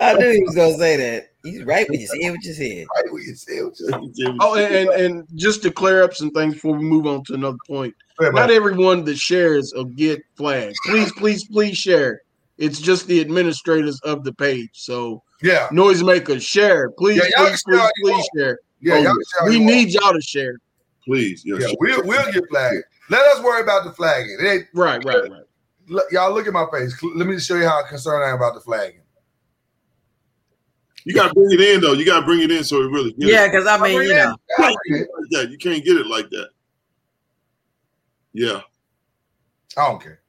I knew he was gonna say that. He's right when you say what you said. Right when you say what you said. Oh, and, and, and just to clear up some things before we move on to another point. Not everyone that shares will get flagged. Please, please, please share. It's just the administrators of the page. So yeah, noisemakers, share. Please, yeah, please, please, please share. Yeah, y'all share we need y'all to share. Please, yes. yeah, we'll we'll get flagged. Let us worry about the flagging. It ain't, right, right, right. Look, y'all look at my face. Let me show you how concerned I am about the flagging. You gotta bring it in though. You gotta bring it in so it really. Gets yeah, because I mean, you know, like that. You can't get it like that. Yeah, I don't care.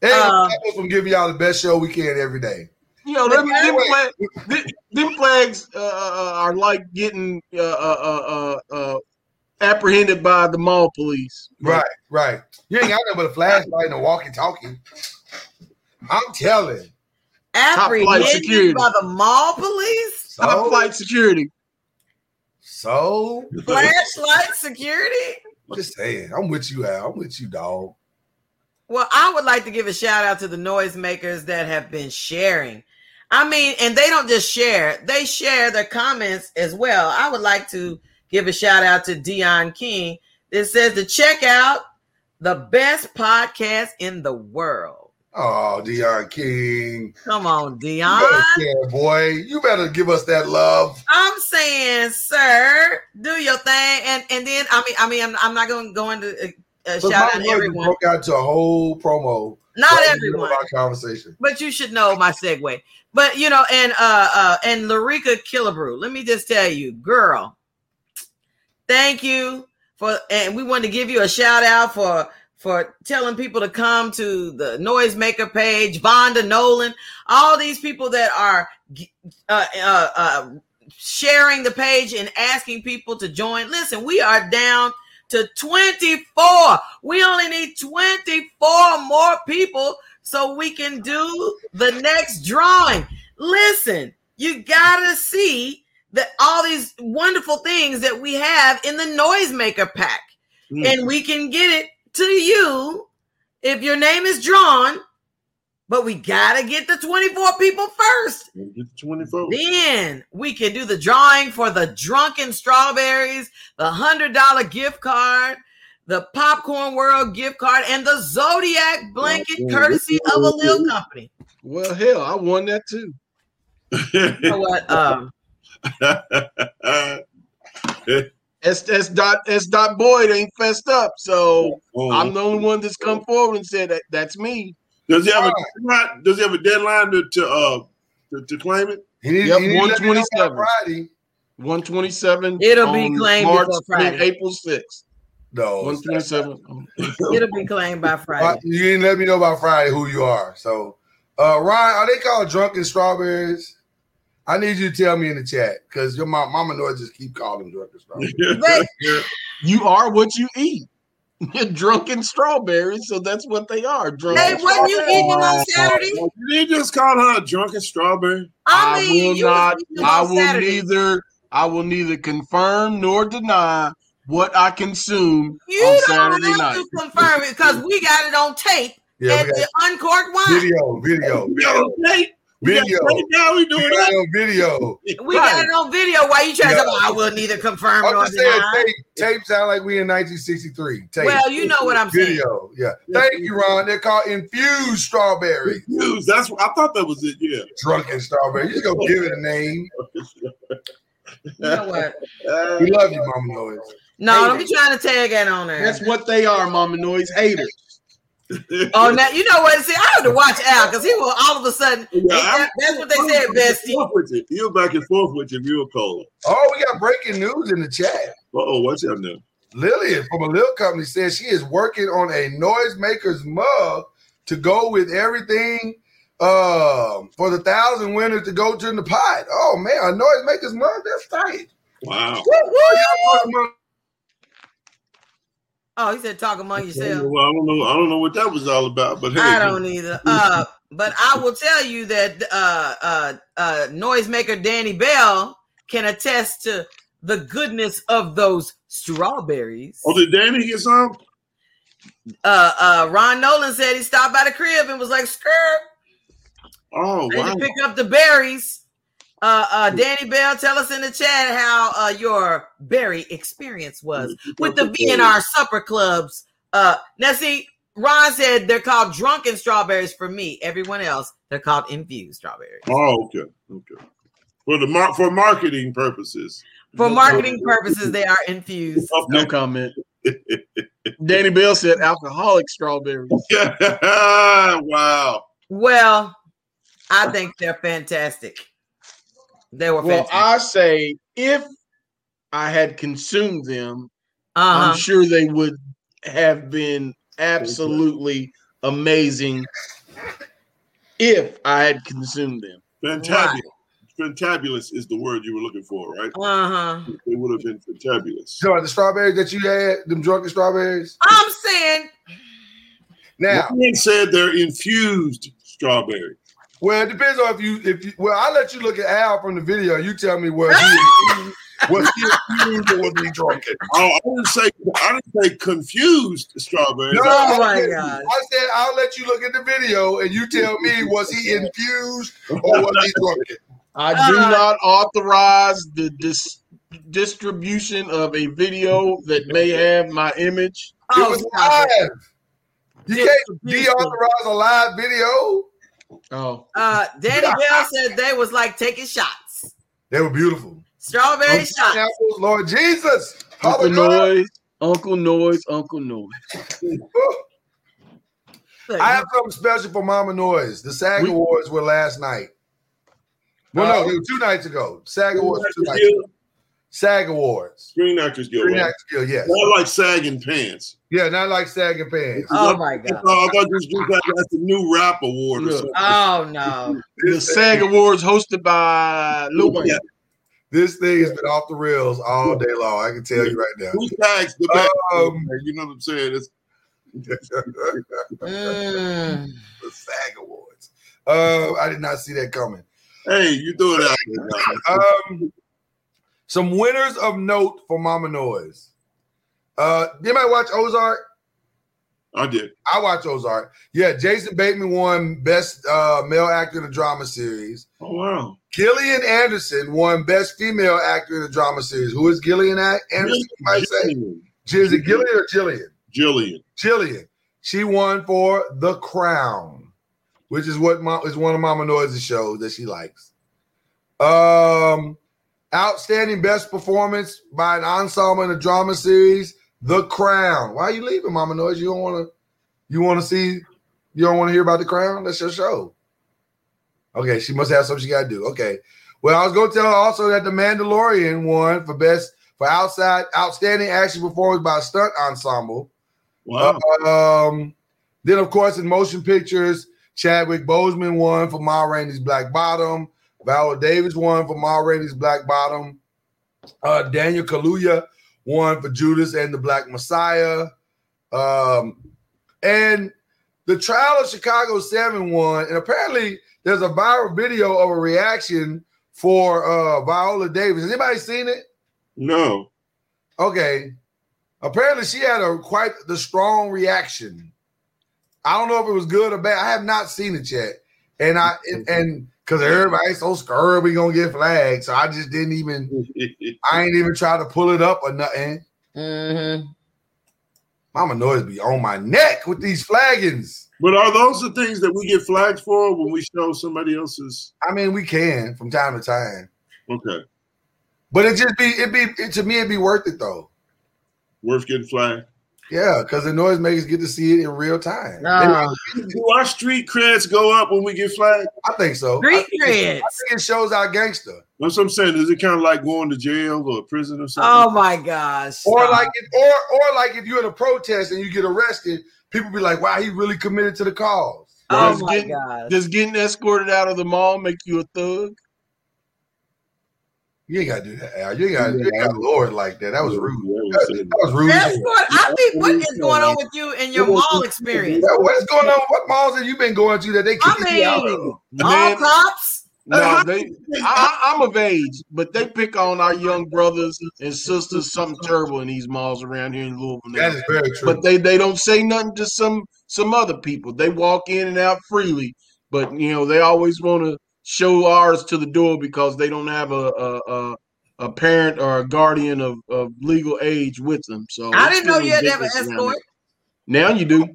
Anyway, uh, I'm giving y'all the best show we can every day. You know, them, them, flag, them, them flags uh, are like getting uh, uh, uh, uh, apprehended by the mall police. Right, right. You ain't got nothing but a flashlight and a walkie-talkie. I'm telling. Apprehended by the mall police? So, top flight security. So? Flashlight security? Just saying. I'm with you, Al. I'm with you, dog. Well, I would like to give a shout out to the noisemakers that have been sharing. I mean, and they don't just share. They share their comments as well. I would like to give a shout out to Dion King. It says to check out the best podcast in the world. Oh, Dion King. Come on, Dion. You care, boy. You better give us that love. I'm saying, sir, do your thing. And and then, I mean, I mean, I'm, I'm not going to go into uh, shout out everyone. Broke out to a whole promo. Not everyone. Our conversation. But you should know my segue. But, you know, and uh, uh, and Larica Killebrew, let me just tell you, girl, thank you for, and we wanted to give you a shout out for, for telling people to come to the Noisemaker page, Vonda Nolan, all these people that are uh, uh, uh, sharing the page and asking people to join. Listen, we are down to twenty-four. We only need twenty-four more people so we can do the next drawing. Listen, you gotta see that all these wonderful things that we have in the Noisemaker pack, mm. and we can get it to you if your name is drawn, but we got to get the twenty-four people first. Get the twenty-four. Then we can do the drawing for the drunken strawberries, the one hundred dollars gift card, the Popcorn World gift card, and the Zodiac blanket oh, courtesy oh, of a Lil company. Well, hell, I won that too. You know what? Um, S, S. Dot, S. Dot Boyd ain't fessed up, so oh, I'm the only one that's come forward and said that that's me. Does he have a deadline? Does he have a deadline to to, uh, to, to claim it? He yep, one twenty-seven. Friday. one twenty-seven. It'll be claimed March, Friday, April sixth. No, one twenty-seven. It'll be claimed by Friday. You didn't let me know by Friday who you are. So, uh, Ryan, are they called drunken strawberries? I need you to tell me in the chat because your mom, mama knows just keep calling drunken strawberries. You are what you eat. You're drunken strawberries, so that's what they are. Drunken hey, wasn't you eating on Saturday? Did you just call her a drunken strawberry? I, mean, I will you not. I will Saturday. neither. I will neither confirm nor deny what I consume you on Saturday night. You don't have to confirm it because we got it on tape yeah, at the Uncorked Wine. Video, video, video. tape. Video. Right now we doing that on video. We right. got it on video. Why you trying yeah. to? I will neither confirm nor deny. Tape, tape sound like we in nineteen sixty-three. Tape. Well, you know what I'm video. saying. Video. Yeah. Thank you, Ron. They're called infused strawberries. Infused. That's what I thought that was it. Yeah. Drunken strawberry. You just go give it a name. You know what? Uh, we love you, Mama Noise. No, haters. Don't be trying to tag that on there. That's what they are, Mama Noise haters. Oh, now you know what? See, I had to watch Al because he will all of a sudden. Yeah, that, that's what they said, Bestie. He was back and forth with you. You were calling. Oh, we got breaking news in the chat. Uh-oh, what's up now? Lillian from a Lil company says she is working on a Noisemakers mug to go with everything um, for the thousand winners to go to in the pot. Oh man, a Noisemakers mug? That's tight. Wow. Woo-woo! Oh, he said, "Talk among yourselves." Well, I don't know. I don't know what that was all about, but hey, I don't either. Uh, but I will tell you that uh, uh, uh, noisemaker Danny Bell can attest to the goodness of those strawberries. Oh, did Danny get some? Uh, uh, Ron Nolan said he stopped by the crib and was like, "Skirt." Oh, I wow! To pick up the berries. Uh, uh, Danny Bell, tell us in the chat how uh, your berry experience was with the V N R supper clubs. Uh, now, see, Ron said they're called drunken strawberries for me. Everyone else, they're called infused strawberries. Oh, okay, okay. For the mar- for marketing purposes. For marketing purposes, they are infused. No comment. Danny Bell said alcoholic strawberries. Wow. Well, I think they're fantastic. They were well, I say if I had consumed them, uh-huh. I'm sure they would have been absolutely amazing if I had consumed them. Fantabulous. Right. Fantabulous is the word you were looking for, right? Uh-huh. They would have been fantabulous. So the strawberries that you had, them drunken strawberries? I'm saying. Now. You said they're infused strawberries. Well, it depends on if you if you, well, I'll let you look at Al from the video. You tell me where he was confused or was he drunken. Oh, I didn't say I didn't say confused strawberry. No, oh my God. I said I'll let you look at the video and you tell me was he infused or was he drunken. I do not authorize the dis- distribution of a video that may have my image. Oh, it was live. You can't deauthorize a live video. Oh, uh, Danny Bell said they was like taking shots. They were beautiful. Strawberry Uncle shots. Apples, Lord Jesus. Uncle Noise, Uncle Noise, Uncle Noise. I have something special for Mama Noise. The SAG we, Awards were last night. Well, uh, no, they were two nights ago. SAG Awards were two nights ago. SAG Awards. Screen Actors Guild. Screen Actors Guild, yes. Not like sagging pants. Yeah, not like sagging pants. Oh, like, my God. I thought this was that's the new rap award or something. Oh, no. The SAG Awards hosted by Lil Wayne. Yeah. This thing has been off the rails all day long. I can tell you right now. Who sags the back? Um, you know what I'm saying? It's mm. The SAG Awards. Uh, I did not see that coming. Hey, you threw it out. um... Some winners of note for Mama Noise. Uh, you might watch Ozark. I did. I watched Ozark. Yeah, Jason Bateman won Best uh, Male Actor in a Drama Series. Oh, wow. Gillian Anderson won Best Female Actor in a Drama Series. Who is Gillian Anderson, you might say? Is it Gillian or Jillian? Jillian. Jillian. She won for The Crown, which is what my, is one of Mama Noise's shows that she likes. Um, Outstanding Best Performance by an Ensemble in a Drama Series. The Crown. Why are you leaving, Mama Noise? You don't want to. You want to see. You don't want to hear about The Crown. That's your show. Okay, she must have something she got to do. Okay. Well, I was going to tell her also that The Mandalorian won for best for outside outstanding action performance by a stunt ensemble. Wow. Uh, um. Then, of course, in motion pictures, Chadwick Boseman won for Ma Rainey's Black Bottom. Viola Davis won for Ma Rainey's Black Bottom. Uh, Daniel Kaluuya won for Judas and the Black Messiah. Um, and The Trial of Chicago seven won. And apparently there's a viral video of a reaction for uh, Viola Davis. Has anybody seen it? No. Okay. Apparently she had a quite the strong reaction. I don't know if it was good or bad. I have not seen it yet. And I and because everybody's so scared we gonna get flagged, so I just didn't even. I ain't even try to pull it up or nothing. Mm-hmm. Mama Noise be on my neck with these flaggings. But are those the things that we get flagged for when we show somebody else's? I mean, we can from time to time. Okay. But it just be it be it, to me it'd be worth it though. Worth getting flagged. Yeah, because the Noisemakers get to see it in real time. Nah. Do our street creds go up when we get flagged? I think so. Street I think creds. It, I think it shows our gangster. That's what I'm saying. Is it kind of like going to jail or prison or something? Oh my gosh. Or nah. like, if, or or like if you're at a protest and you get arrested, people be like, "Wow, he really committed to the cause." Oh does my getting, gosh. Does getting escorted out of the mall make you a thug? You ain't gotta do that, Al. You ain't gotta, you ain't gotta lord like that. That was rude. That, that was rude. That's what I think. What is going on with you and your mall experience? Yeah, what is going on? What malls have you been going to that they kicked you out of? Mall cops? No, they. I, I'm of age, but they pick on our young brothers and sisters. Something terrible in these malls around here in Louisville. That is very true. But they, they don't say nothing to some some other people. They walk in and out freely, but you know they always want to show ours to the door because they don't have a a, a, a parent or a guardian of, of legal age with them. So I didn't know you had to have an escort. Now you do.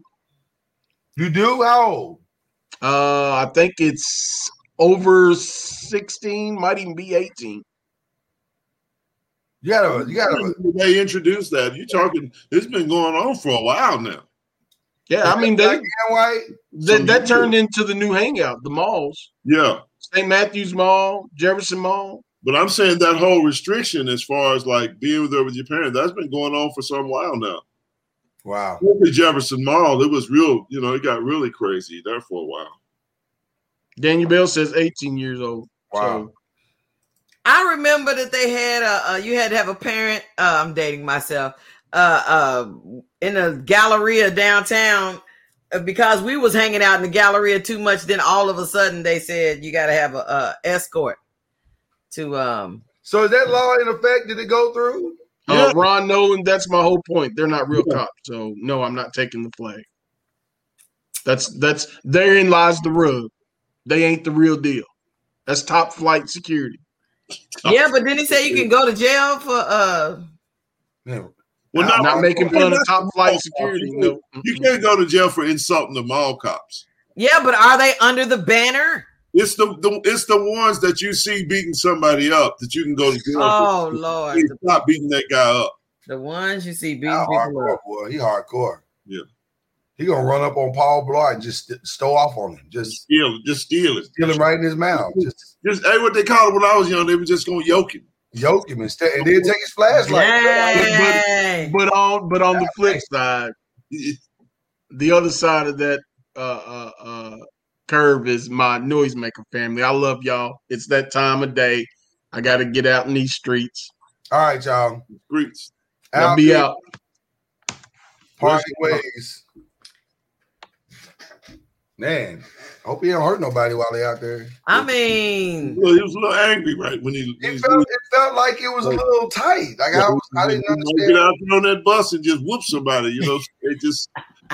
You do? How old? Uh, I think it's over sixteen, might even be eighteen. You gotta, you gotta. They introduced that. You're talking. It's been going on for a while now. Yeah, I mean they, they, that turned into the new hangout, the malls. Yeah. Saint Matthews Mall, Jefferson Mall. But I'm saying that whole restriction as far as like being there with your parents, that's been going on for some while now. Wow. The Jefferson Mall, it was real, you know, it got really crazy there for a while. Daniel Bell says eighteen years old. Wow. So. I remember that they had a, a you had to have a parent. Uh, I'm dating myself. Uh, uh, in a Galleria downtown, because we was hanging out in the Galleria too much. Then all of a sudden they said you got to have a, a escort to. Um, so is that law in effect? Did it go through? Uh, yeah. Ron Nolan, that's my whole point. They're not real cops, so no, I'm not taking the flag. That's that's therein lies the rub. They ain't the real deal. That's top flight security. Top yeah, but then he said you can go to jail for. Uh, yeah. Well, not, not making fun of top flight security. No. You can't go to jail for insulting the mall cops. Yeah, but are they under the banner? It's the, the it's the ones that you see beating somebody up that you can go to jail oh, for. Oh, Lord. You stop beating that guy up. The ones you see beating people hardcore, up. Boy. He hardcore. Yeah. He going to run up on Paul Blart and just st- stow off on him. Just steal Just steal it. Steal it right in his mouth. Just, just hey, what they called it when I was young, they were just going to yoke him. Yoke him and, st- and then take his flashlight. Hey. But, but on but on the flip side, the other side of that uh, uh, uh, curve is my Noisemaker family. I love y'all. It's that time of day. I got to get out in these streets. All right, y'all. Streets. I'll be out. Parting ways. Man, I hope he don't hurt nobody while they out there. I mean, well, he was a little angry, right? When he, it, he felt, it felt like it was a little tight. Like I, was, I didn't understand. Get out on that bus and just whoop somebody, you know? They just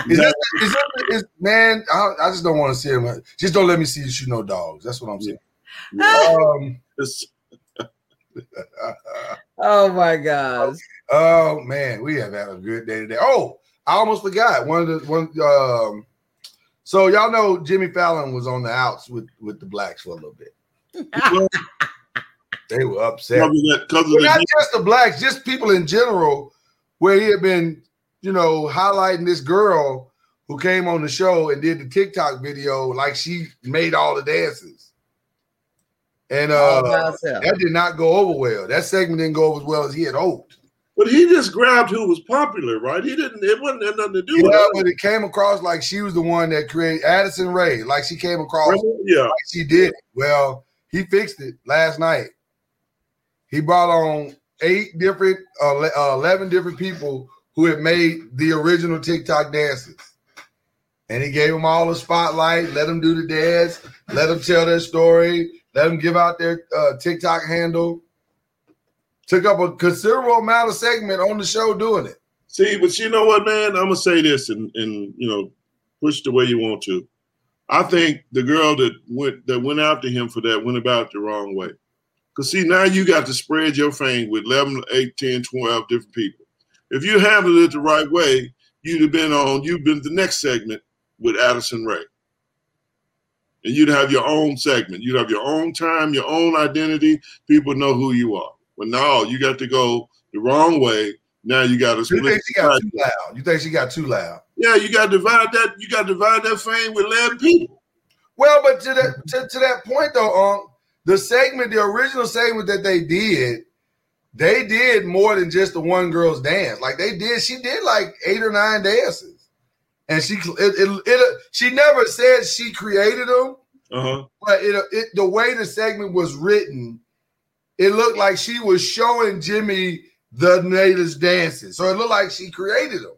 Is that, is that, is, man, I, I just don't want to see him. Just don't let me see you shoot no dogs. That's what I'm saying. um, oh, my gosh. Oh, man, we have had a good day today. Oh, I almost forgot. One of the one. Um, so y'all know Jimmy Fallon was on the outs with, with the blacks for a little bit. They were upset. Cover that, cover well, not just the blacks, just people in general, where he had been, you know, highlighting this girl who came on the show and did the TikTok video like she made all the dances. And uh, oh, that did not go over well. That segment didn't go over as well as he had hoped. But he just grabbed who was popular, right? He didn't, it wasn't had nothing to do yeah, with it. But it came across like she was the one that created Addison Rae. Like she came across yeah. like she did. Well, he fixed it last night. He brought on eight different, uh, eleven different people who had made the original TikTok dances. And he gave them all the spotlight, let them do the dance, let them tell their story, let them give out their uh, TikTok handle. Took up a considerable amount of segment on the show doing it. See, but you know what, man? I'm going to say this and, and, you know, push the way you want to. I think the girl that went that went after him for that went about it the wrong way. Because, see, now you got to spread your fame with eleven, eight, ten, twelve different people. If you handled it the right way, you'd have been on, you'd been the next segment with Addison Rae. And you'd have your own segment. You'd have your own time, your own identity. People know who you are. But no, you got to go the wrong way. Now you got to split. You think she got too loud? You think she got too loud? Yeah, you got to divide that. You got to divide that fame with eleven people. Well, but to that to, to that point though, um, the segment, the original segment that they did, they did more than just the one girl's dance. Like they did, she did like eight or nine dances, and she it, it, it she never said she created them. Uh-huh. But it, it the way the segment was written, it looked like she was showing Jimmy the latest dances, so it looked like she created them.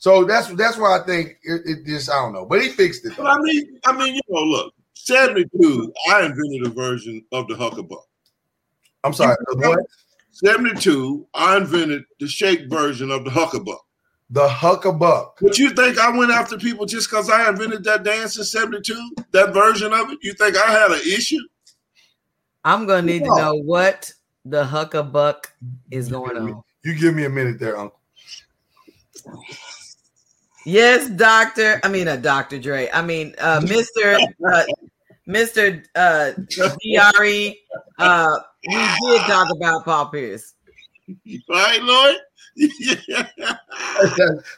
So that's that's why I think it, it just I don't know, but he fixed it. But I mean, I mean, you know, look, seventy-two, I invented a version of the Huckabuck. I'm sorry, what? seventy-two, I invented the shake version of the Huckabuck. The Huckabuck. But you think I went after people just because I invented that dance in seventy-two, that version of it? You think I had an issue? I'm going to need no. to know what the Huckabuck is going you on. You give me a minute there, Uncle. Yes, Doctor. I mean, uh, Doctor Dre. I mean, uh, Mister Uh, Mister Uh, Diari. Uh, we did talk about Paul Pierce. Right, Lloyd? Yeah.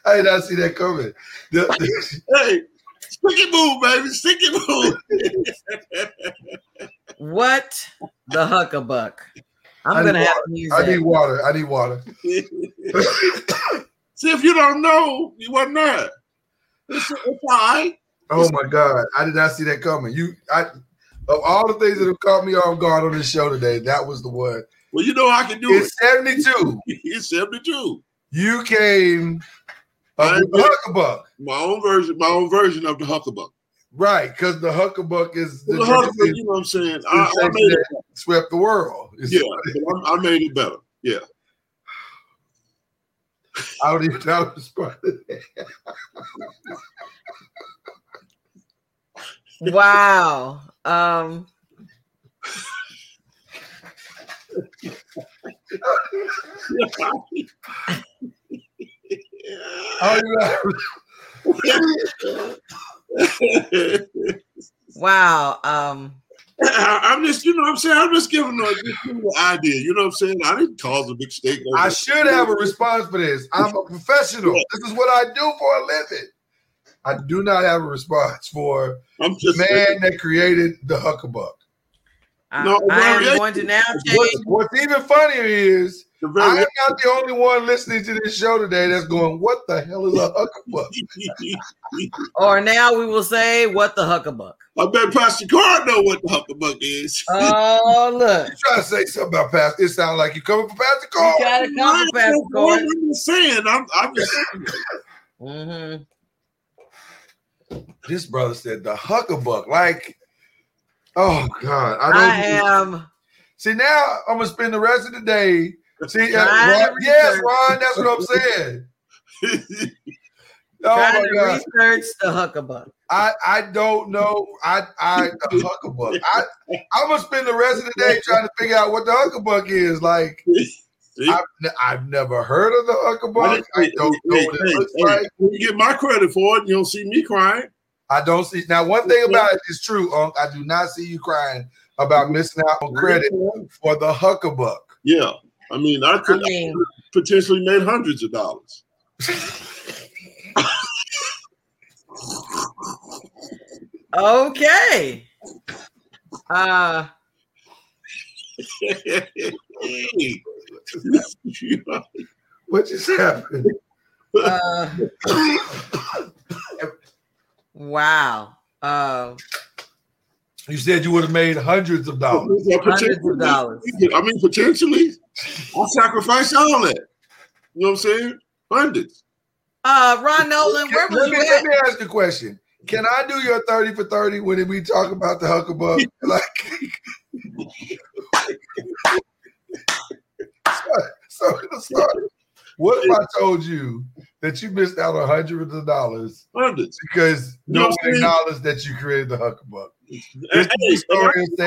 I did not see that coming. The, the, hey, sticky move, baby. Sticky move. What the Huckabuck? I'm I gonna have water. to use I that. need water. I need water. See, if you don't know, you were not. It's, it's all right. Oh my God! I did not see that coming. You, I of all the things that have caught me off guard on this show today, that was the one. Well, you know I can do it's it. It's seventy-two. It's seventy-two. You came uh, with the Huckabuck. My own version. My own version of the Huckabuck. Right, because the Huckabuck is the, well, the Huckabuck, is, you know what I'm saying. I, I made it swept the world. It's yeah, I, I made it better. Yeah, I don't even know this part of that. Wow. Um. Wow. Um, I'm just, you know what I'm saying? I'm just giving them an idea. You know what I'm saying? I didn't cause a mistake. I should have a response for this. I'm a professional. This is what I do for a living. I do not have a response for I'm just the man saying. that created the Huckabuck. I, no, I am going to now change. What's, what's even funnier is I'm not the only one listening to this show today that's going, what the hell is a Huckabuck? Or now we will say, what the Huckabuck? I bet Pastor Card know what the Huckabuck is. Oh, look. You trying to say something about Pastor. It sounds like you're coming for Pastor Card. You got to come for Pastor Card. I'm just saying. I'm, I'm just saying. Mm-hmm. This brother said the Huckabuck. Like, oh, God. I, don't I am. Know. See, now I'm going to spend the rest of the day See, Ron, yes, Ron, that's what I'm saying. Oh trying to God. research the huckabug. I, I don't know. I I the huckabug. I I'm gonna spend the rest of the day trying to figure out what the huckabug is. Like I've, I've never heard of the huckabug. I don't know what it looks like. You get my credit for it. You don't see me crying. I don't see. Now, one thing about it is true, Unc. I do not see you crying about missing out on credit for the huckabug. Yeah, I mean, I could, I mean, I could have potentially made hundreds of dollars. Okay. Uh what just happened? Uh, wow. Uh, you said you would have made hundreds of dollars. Hundreds of dollars. I mean, potentially, I'll sacrifice all that. You know what I'm saying? Hundreds. Uh, Ron Nolan, where was you at? Let me ask the question. Can I do your thirty for thirty when we talk about the huckabug? Like, so, so sorry. What if I told you that you missed out on hundreds of dollars hundreds. because no one acknowledged that you created the huckabug? Hey,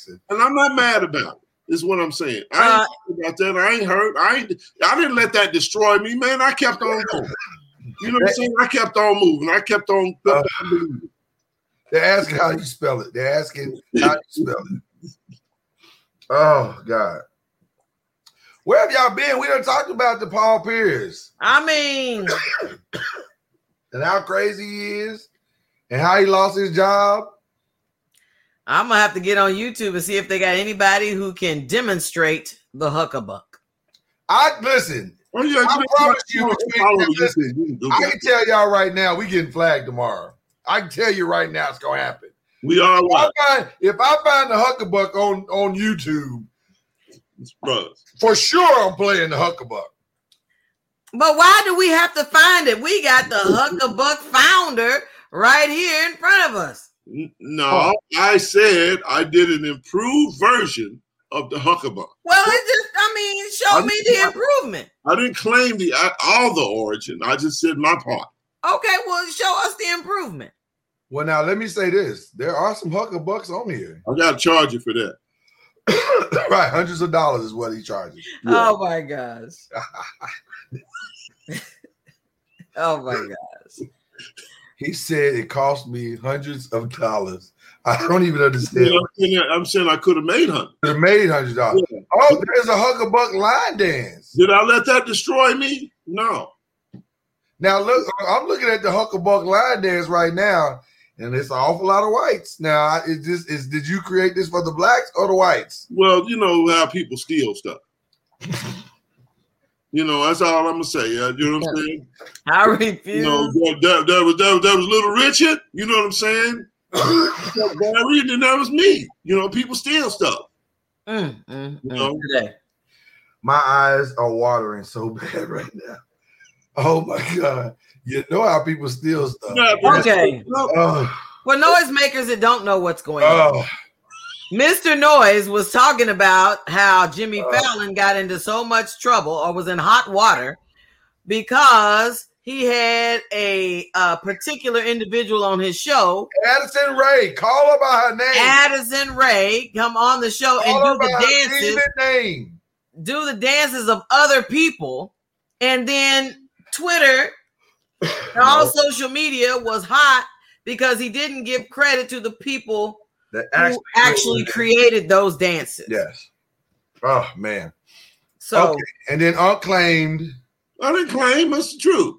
and, and I'm not mad about it. Is what I'm saying. I ain't uh, about that. I ain't hurt. I ain't, I didn't let that destroy me, man. I kept on going. You know what I'm saying? I kept on moving. I kept on. Uh, they're asking how you spell it. They're asking how you spell it. Oh God, where have y'all been? We done talked about the Paul Pierce. I mean, and how crazy he is, and how he lost his job. I'm going to have to get on YouTube and see if they got anybody who can demonstrate the huckabuck. I listen. Well, yeah, I promise you. Between, listen, I can tell y'all right now, we getting flagged tomorrow. I can tell you right now, it's going to happen. We are. If I find, if I find the huckabuck on, on YouTube, for sure I'm playing the huckabuck. But why do we have to find it? We got the huckabuck founder right here in front of us. No, I said I did an improved version of the huckabug. Well, it just—I mean, show I, me the improvement. I, I didn't claim the I, all the origin. I just said my part. Okay, well, show us the improvement. Well, now let me say this: there are some huckabucks on here. I gotta charge you for that. Right, hundreds of dollars is what he charges. Yeah. Oh my gosh! Oh my gosh! He said it cost me hundreds of dollars. I don't even understand. Yeah, I'm saying I could have made hundreds. Could have made hundreds of dollars. Yeah. Oh, there's a huckabuck line dance. Did I let that destroy me? No. Now look, I'm looking at the huckabuck line dance right now, and it's an awful lot of whites. Now, is this is did you create this for the blacks or the whites? Well, you know how people steal stuff. You know, that's all I'm gonna say. Uh, you know what I'm saying? I refuse. You know, that, that, that was that, that was Little Richard. You know what I'm saying? That, that was me. You know, people steal stuff. Mm, mm, you know? Today. My eyes are watering so bad right now. Oh my God! You know how people steal stuff. Yeah, okay. Uh, well, noisemakers that don't know what's going uh, on. Mister Noise was talking about how Jimmy uh, Fallon got into so much trouble or was in hot water because he had a, a particular individual on his show. Addison Rae, call her by her name. Addison Rae, come on the show call and do the dances. Name. Do the dances of other people. And then Twitter and no. all social media was hot because he didn't give credit to the people that actually, who actually created those dances. Yes. Oh, man. So, okay. And then unclaimed. Unclaimed, that's the truth.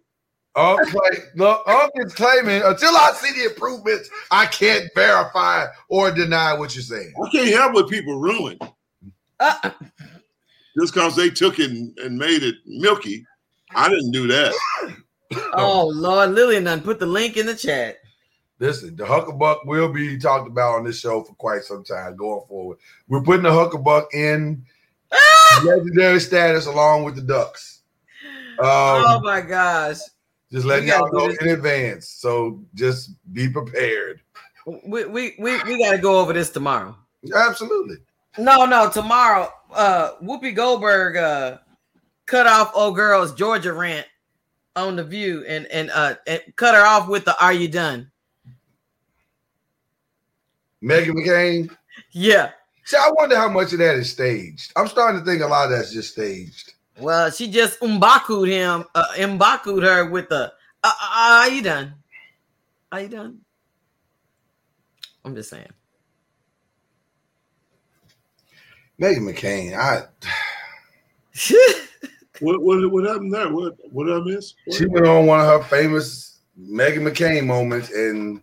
Unclaimed. Look, Unc is claiming, until I see the improvements, I can't verify or deny what you're saying. I can't help what people ruin. Uh, Just because they took it and, and made it milky. I didn't do that. Oh, Lord. Lillian done put the link in the chat. Listen, the huckabuck will be talked about on this show for quite some time going forward. We're putting the huckabuck in ah! legendary status along with the ducks. Um, oh, my gosh. Just letting y'all know in advance. So just be prepared. We we we, we got to go over this tomorrow. Absolutely. No, no, tomorrow. Uh, Whoopi Goldberg uh, cut off old girl's Georgia rant on The View and and uh and cut her off with the "Are you done?" Meghan McCain. Yeah. See, I wonder how much of that is staged. I'm starting to think a lot of that's just staged. Well, she just umbaku'd him, uh, umbaku'd her with the uh, "Are you done? Are you done?" I'm just saying. Meghan McCain, I. what, what what happened there? What what I missed? What? She went on one of her famous Meghan McCain moments, and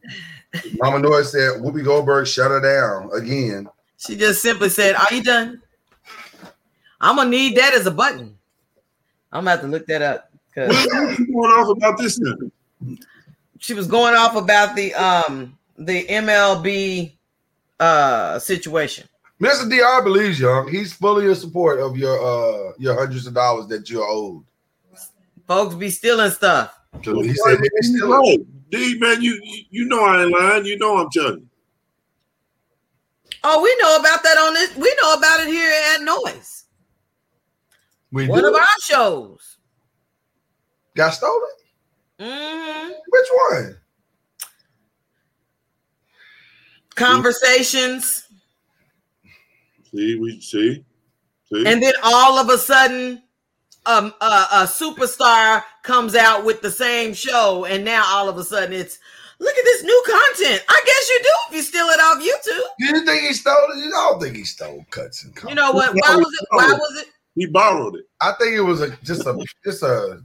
Mama Noise said Whoopi Goldberg shut her down again. She just simply said, "Are you done?" I'm gonna need that as a button. I'm gonna have to look that up. What was she going off about this thing? She was going off about the um the M L B uh situation. Mister D R believes you. He's fully in support of your uh, your hundreds of dollars that you're owed. Folks be stealing stuff. So he said, man, still no. D, man, you you know I ain't lying. You know I'm telling you. Oh, we know about that on this. We know about it here at Noise. We One do. of our shows. Got stolen? Mm-hmm. Which one? Conversations. See, we see, see, and then all of a sudden, um, uh, a superstar comes out with the same show, and now all of a sudden it's look at this new content. I guess you do if you steal it off YouTube. You didn't think he stole it? I don't think he stole cuts and content. You know what? Why was it? Why was it? He borrowed it. I think it was a just a just a.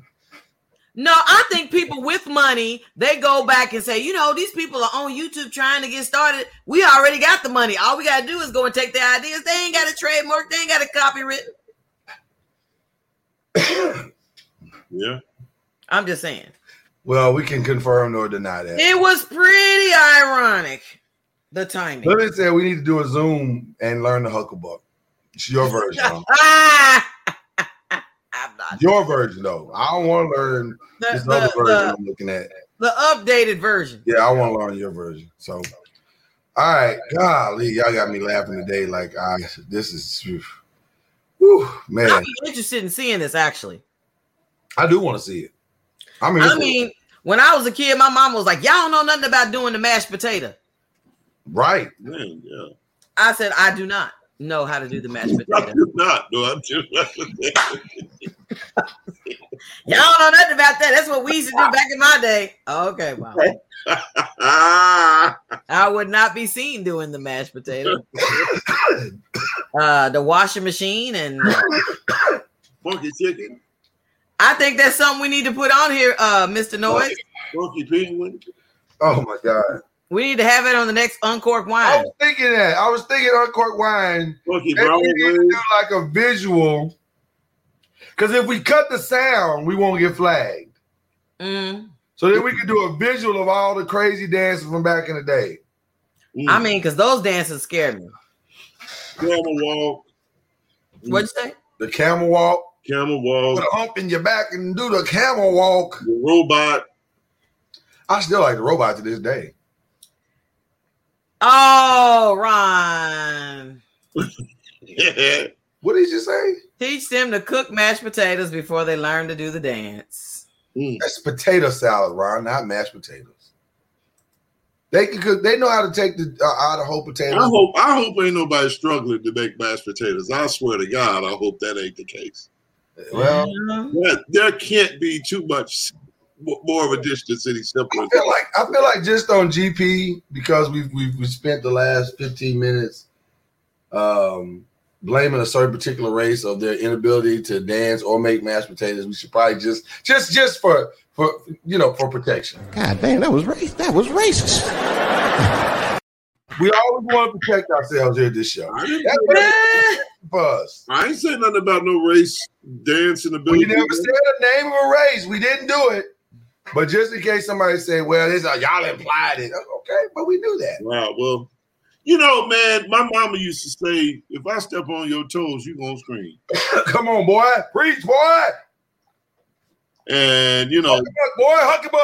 No, I think people with money, they go back and say, you know, these people are on YouTube trying to get started. We already got the money. All we got to do is go and take their ideas. They ain't got a trademark. They ain't got a copyright. Yeah. I'm just saying. Well, we can confirm or deny that. It was pretty ironic, the timing. Let me say we need to do a Zoom and learn the Hucklebuck. It's your version. Ah! Your version though, I don't want to learn the, this the, other version the, I'm looking at. The updated version. Yeah, I want to learn your version. So, all right, golly, y'all got me laughing today. Like, I this is, whew, man. I'm interested in seeing this actually. I do want to see it. I mean, I mean, when I was a kid, my mom was like, "Y'all don't know nothing about doing the mashed potato." Right. Man, yeah. I said, I do not know how to do the mashed potato. I do not. No, I'm just. Y'all don't know nothing about that. That's what we used to do back in my day. Okay, wow. I would not be seen doing the mashed potato, uh, the washing machine, and funky chicken. I think that's something we need to put on here, uh, Mister Noise. Funky penguin. Oh my God. We need to have it on the next Uncorked Wine. I was thinking that. I was thinking Uncorked Wine. Funky brown. We need to do like a visual. Because if we cut the sound, we won't get flagged. Mm. So then we can do a visual of all the crazy dances from back in the day. Mm. I mean, because those dances scared me. Camel walk. What'd you say? The camel walk. Camel walk. Put a hump in your back and do the camel walk. The robot. I still like the robot to this day. Oh, Ron. Yeah. What did you say? Teach them to cook mashed potatoes before they learn to do the dance. Mm. That's potato salad, Ron, not mashed potatoes. They can cook. They know how to take the uh, Idaho potatoes. I hope. I hope ain't nobody struggling to make mashed potatoes. I swear to God, I hope that ain't the case. Well, yeah. There can't be too much more of a dish than city simple. I feel like I feel like just on G P because we we we spent the last fifteen minutes. Um. Blaming a certain particular race of their inability to dance or make mashed potatoes, we should probably just, just, just for, for you know, for protection. God damn, that was race. That was racist. We always want to protect ourselves here at this show. I didn't That's for us. I ain't saying nothing about no race dancing ability. We never said the name of a race. We didn't do it. But just in case somebody said, "Well, this uh, y'all implied it," okay, but we knew that. Wow. Well. You know, man, my mama used to say, if I step on your toes, you're going to scream. Come on, boy. Preach, boy. And, you know. Huckabuck, boy.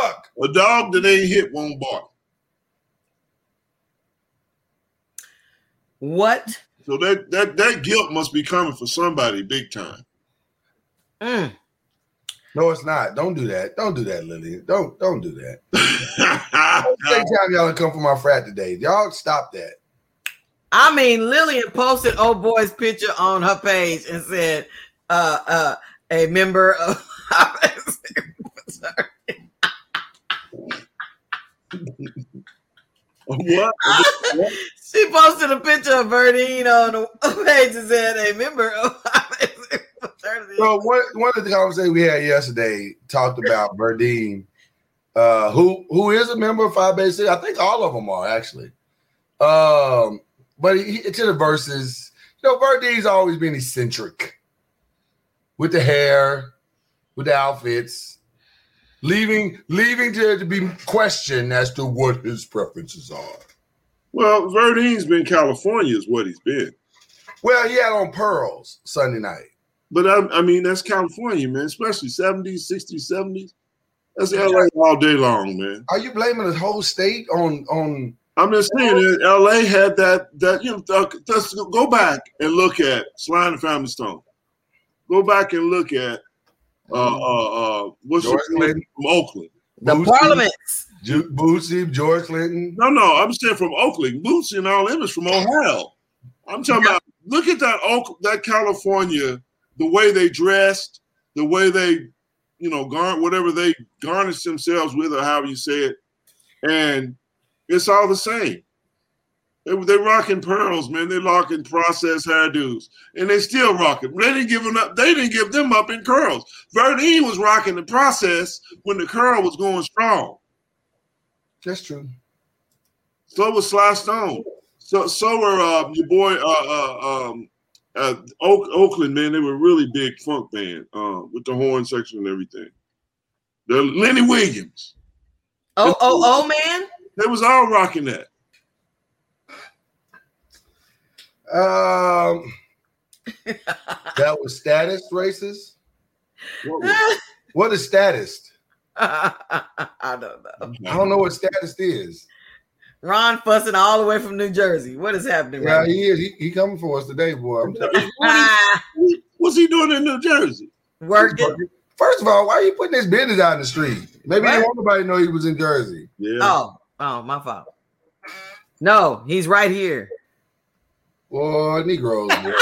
Huckabuck. A dog that ain't hit won't bark. What? So that that that guilt must be coming for somebody big time. Mm. No, it's not. Don't do that. Don't do that, Lillian. Don't don't do that. Next time y'all come for my frat today. Y'all stop that. I mean, Lillian posted old boy's picture on her page and said, uh, uh, a member of what? What? She posted a picture of Verdine on the page and said a member of fraternity. So one one of the conversations we had yesterday talked about Verdine, uh, who who is a member of Phi Beta Sigma. I think all of them are actually. Um, but he, to the verses, you know, Verdine's always been eccentric with the hair, with the outfits. Leaving, leaving to, to be questioned as to what his preferences are. Well, Verdine's been California is what he's been. Well, he had on pearls Sunday night. But, I, I mean, that's California, man, especially seventies, sixties, seventies. That's yeah. L A all day long, man. Are you blaming the whole state on... on I'm just saying that L A had that, that you know, th- th- go back and look at Sly and the Family Stone. Go back and look at Uh, uh, uh, what's George Clinton from Oakland? The Bootsy, Parliament, Ju- Bootsy, George Clinton. No, no, I'm saying from Oakland. Bootsy and all them is from Ohio. I'm talking yeah. about. Look at that Oak, that California, the way they dressed, the way they, you know, gar- whatever they garnished themselves with, or however you say it, and it's all the same. They they rocking pearls, man. They rocking processed hairdos, and they still rocking. They didn't give them up. They didn't give them up in curls. Verdine was rocking the process when the curl was going strong. That's true. So was Sly Stone. So so were uh, your boy uh, uh, um, uh, Oak, Oakland, man. They were really big funk band uh, with the horn section and everything. The Lenny Williams. Oh oh oh, man! They was all rocking that. Um, that was status racist. What, was, what is status? I don't know. I don't know what status is. Ron fussing all the way from New Jersey. What is happening? Yeah, right he now? is. He, he coming for us today, boy. What's he doing in New Jersey? Working. First of all, why are you putting this business out in the street? Maybe right. He didn't want nobody to know he was in Jersey. Yeah. Oh, oh, my fault. No, he's right here. Boy, Negroes, boy.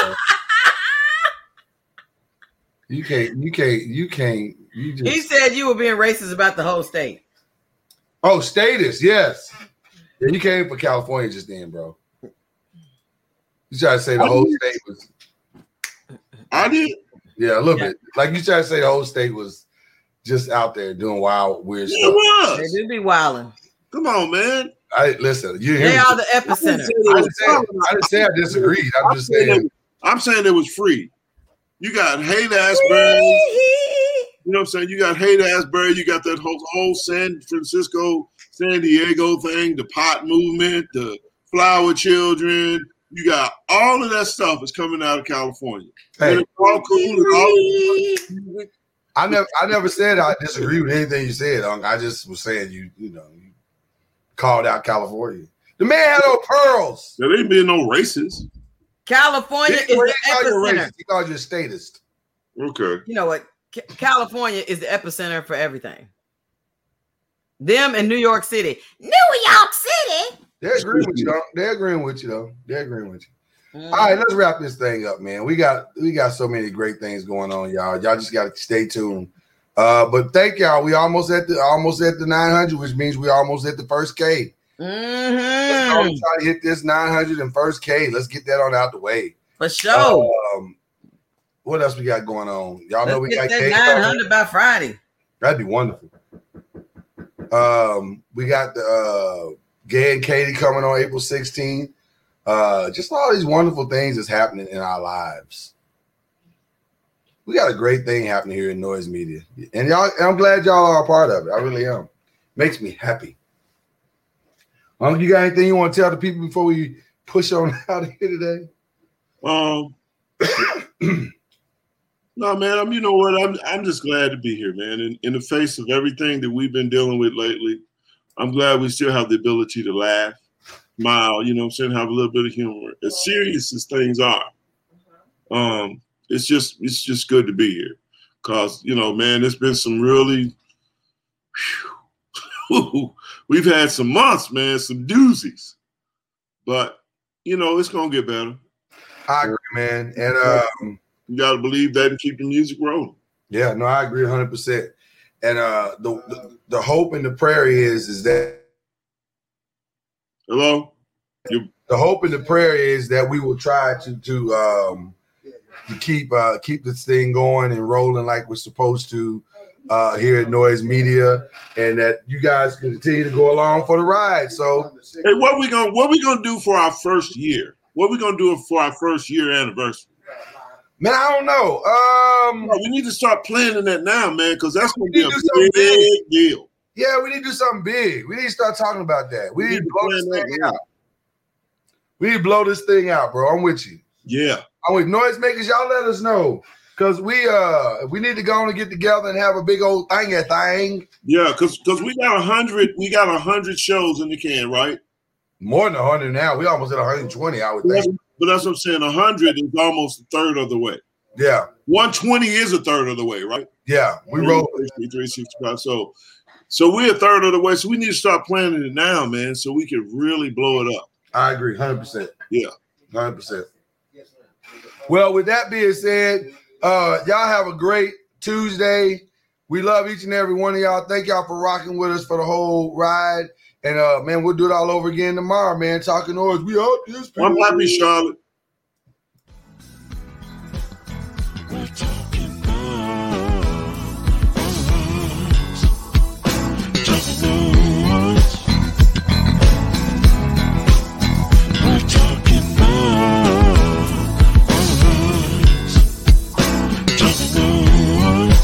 you can't, you can't, you can't. You just... He said you were being racist about the whole state. Oh, status, yes. Yeah, you came for California just then, bro. You try to say the I whole did. state was. I did. Yeah, a little yeah. bit. Like you try to say the whole state was just out there doing wild, weird yeah, stuff. It was. They did be wilding. Come on, man. I listen. You hear they me. are the epicenter. I didn't, say, I, didn't say, I didn't say I disagreed. I'm, I'm just saying. saying was, I'm saying it was free. You got hate ass birds. You know what I'm saying? You got hate ass bird. You got that whole whole San Francisco, San Diego thing. The pot movement. The flower children. You got all of that stuff is coming out of California. Hey. And it's all cool. It's all- I never. I never said I disagree with anything you said. I just was saying you. You know. Called out California. The man had no pearls. There ain't been no racist. California is the epicenter. He called you a statist. Okay. You know what? California is the epicenter for everything. Them in New York City. New York City. They're agreeing with you, though. They're agreeing with you, though. They're agreeing with you. Mm. All right, let's wrap this thing up, man. We got we got so many great things going on, y'all. Y'all just got to stay tuned. Uh, but thank y'all. We almost at the almost at the nine hundred, which means we almost at the first K. Mm-hmm. Let's try to hit this nine hundred and first K. Let's get that on out the way for sure. Um, what else we got going on? Y'all Let's know we got K nine hundred by Friday. That'd be wonderful. Um, we got the uh, Gay and Katie coming on April sixteenth. Uh, just all these wonderful things that's happening in our lives. We got a great thing happening here in Noise Media. And y'all, I'm glad y'all are a part of it. I really am. Makes me happy. Um, you got anything you want to tell the people before we push on out of here today? Um, no, man, I'm, you know what? I'm I'm just glad to be here, man. In, in the face of everything that we've been dealing with lately, I'm glad we still have the ability to laugh, smile, you know what I'm saying, have a little bit of humor. As serious as things are, um, It's just it's just good to be here. Because, you know, man, there's been some really, whew, we've had some months, man, some doozies. But, you know, it's going to get better. I agree, man. And um, you got to believe that and keep the music rolling. Yeah, no, I agree one hundred percent. And uh, the, the the hope and the prayer is is that hello, you, the hope and the prayer is that we will try to to um to keep uh, keep this thing going and rolling like we're supposed to uh, here at Noise Media, and that you guys can continue to go along for the ride. So, hey, what we gonna what we gonna do for our first year? What we gonna do for our first year anniversary? Man, I don't know. Um, oh, we need to start planning that now, man, because that's going to be a big deal. Yeah, we need to do something big. We need to start talking about that. We, we need to blow this thing out. We need to blow this thing out, bro. I'm with you. Yeah. I'm with Noisemakers. Y'all let us know, because we uh we need to go on and get together and have a big old thing a thing. Yeah, because because we got a hundred we got a hundred shows in the can, right? More than a hundred now. We almost at one hundred twenty. I would think. But that's what I'm saying. one hundred is almost a third of the way. Yeah. one hundred twenty is a third of the way, right? Yeah. We rolled three sixty-five. So, so we're a third of the way. So we need to start planning it now, man, so we can really blow it up. I agree, one hundred percent. Yeah. one hundred percent. Well, with that being said, uh, y'all have a great Tuesday. We love each and every one of y'all. Thank y'all for rocking with us for the whole ride. And, uh, man, we'll do it all over again tomorrow, man. Talking Noise. We out this. I'm happy, Charlotte. We're talking noise. Talking noise. We're talking noise. Talking noise. We're talking noise.